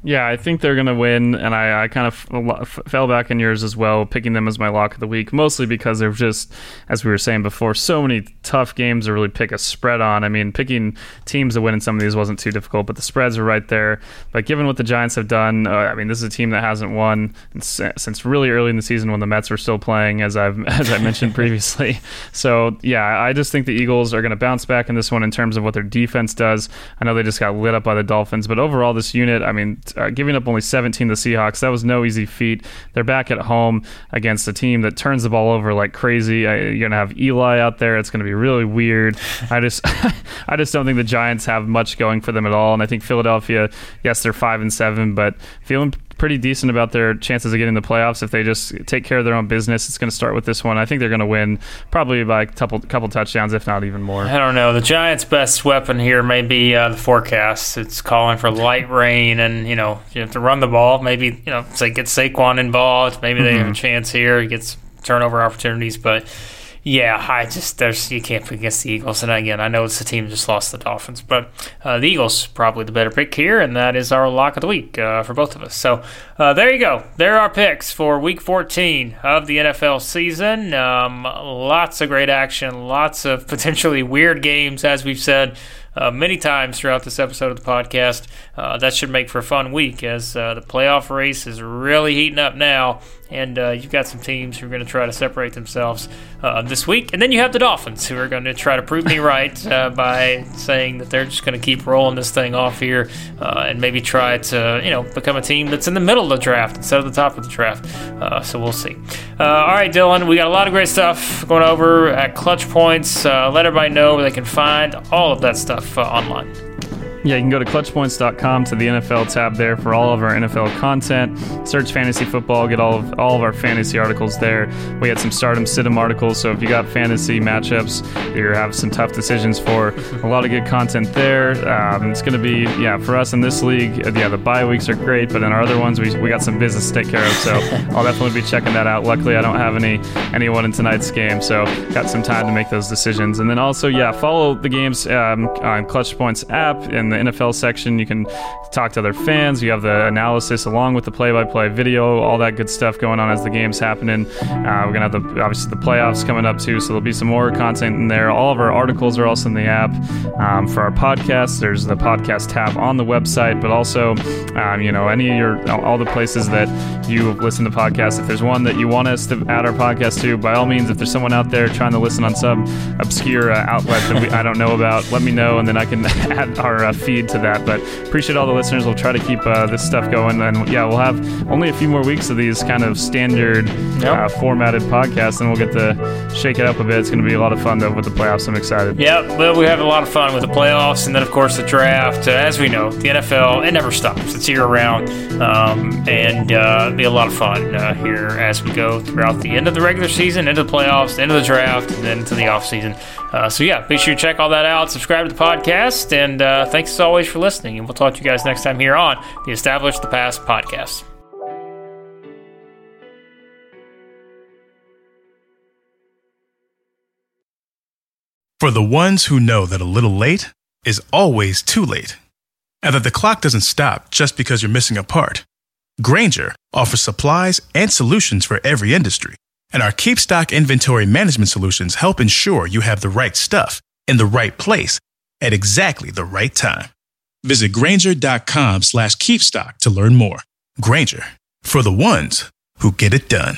Yeah, I think they're going to win, and I, I kind of f- f- fell back in yours as well, picking them as my lock of the week, mostly because they're just, as we were saying before, so many tough games to really pick a spread on. I mean, picking teams to win in some of these wasn't too difficult, but the spreads are right there. But given what the Giants have done, uh, I mean, this is a team that hasn't won since really early in the season when the Mets were still playing, as I've as I mentioned previously. So, yeah, I just think the Eagles are going to bounce back in this one in terms of what their defense does. I know they just got lit up by the Dolphins, but overall this unit, I mean, Uh, giving up only seventeen to the Seahawks, that was no easy feat. They're back at home against a team that turns the ball over like crazy. Uh, you're gonna have Eli out there. It's gonna be really weird. I just, I just don't think the Giants have much going for them at all. And I think Philadelphia, yes, they're five and seven, but feeling pretty decent about their chances of getting the playoffs if they just take care of their own business. It's going to start with this one. I think they're going to win probably by a couple, couple touchdowns, if not even more. I don't know. The Giants' best weapon here may be uh, the forecast. It's calling for light rain, and you know you have to run the ball. Maybe you know it's like get Saquon involved. Maybe they mm-hmm. have a chance here. He gets turnover opportunities, but. Yeah, I just there's you can't pick against the Eagles, and again, I know it's the team that just lost the Dolphins, but uh, the Eagles probably the better pick here, and that is our lock of the week uh, for both of us. So uh, there you go, there are picks for Week fourteen of the N F L season. Um, lots of great action, lots of potentially weird games, as we've said uh, many times throughout this episode of the podcast. Uh, that should make for a fun week, as uh, the playoff race is really heating up now. And uh, you've got some teams who are going to try to separate themselves uh, this week. And then you have the Dolphins, who are going to try to prove me right uh, by saying that they're just going to keep rolling this thing off here uh, and maybe try to, you know, become a team that's in the middle of the draft instead of the top of the draft. Uh, so we'll see. Uh, all right, Dylan, we got a lot of great stuff going over at Clutch Points. Uh, let everybody know where they can find all of that stuff uh, online. Yeah, you can go to clutch points dot com to the N F L tab there for all of our N F L content. Search fantasy football, get all of all of our fantasy articles there. We had some Stardom Situm articles, so if you got fantasy matchups, you have some tough decisions for a lot of good content there. Um, it's going to be, yeah, for us in this league, yeah, the bye weeks are great, but in our other ones, we we got some business to take care of, so I'll definitely be checking that out. Luckily, I don't have any anyone in tonight's game, so got some time to make those decisions. And then also, yeah, follow the games um, on Clutch Points app and the N F L section. You can talk to other fans. You have the analysis along with the play-by-play video, all that good stuff going on as the game's happening. Uh, we're going to have, the obviously, the playoffs coming up, too, so there'll be some more content in there. All of our articles are also in the app. Um, for our podcast, there's the podcast tab on the website, but also, um, you know, any of your, all the places that you listen to podcasts. If there's one that you want us to add our podcast to, by all means, if there's someone out there trying to listen on some obscure uh, outlet that we, I don't know about, let me know, and then I can add our uh, feed to that. But appreciate all the listeners. We'll try to keep uh, this stuff going. And yeah, we'll have only a few more weeks of these kind of standard yep. uh, formatted podcasts, and we'll get to shake it up a bit. It's going to be a lot of fun, though, with the playoffs. I'm excited. Yeah, well, we have a lot of fun with the playoffs, and then, of course, the draft. Uh, as we know, the N F L, it never stops. It's year-round, um, and uh, it'll be a lot of fun uh, here as we go throughout the end of the regular season, into the playoffs, into the draft, and then into the offseason. Uh, so, yeah, be sure to check all that out. Subscribe to the podcast, and uh, thanks, as always, for listening. And we'll talk to you guys next time here on the Establish the Past podcast. For the ones who know that a little late is always too late, and that the clock doesn't stop just because you're missing a part, Grainger offers supplies and solutions for every industry, and our Keep Stock inventory management solutions help ensure you have the right stuff in the right place at exactly the right time. Visit Grainger dot com slash keep stock to learn more. Grainger, for the ones who get it done.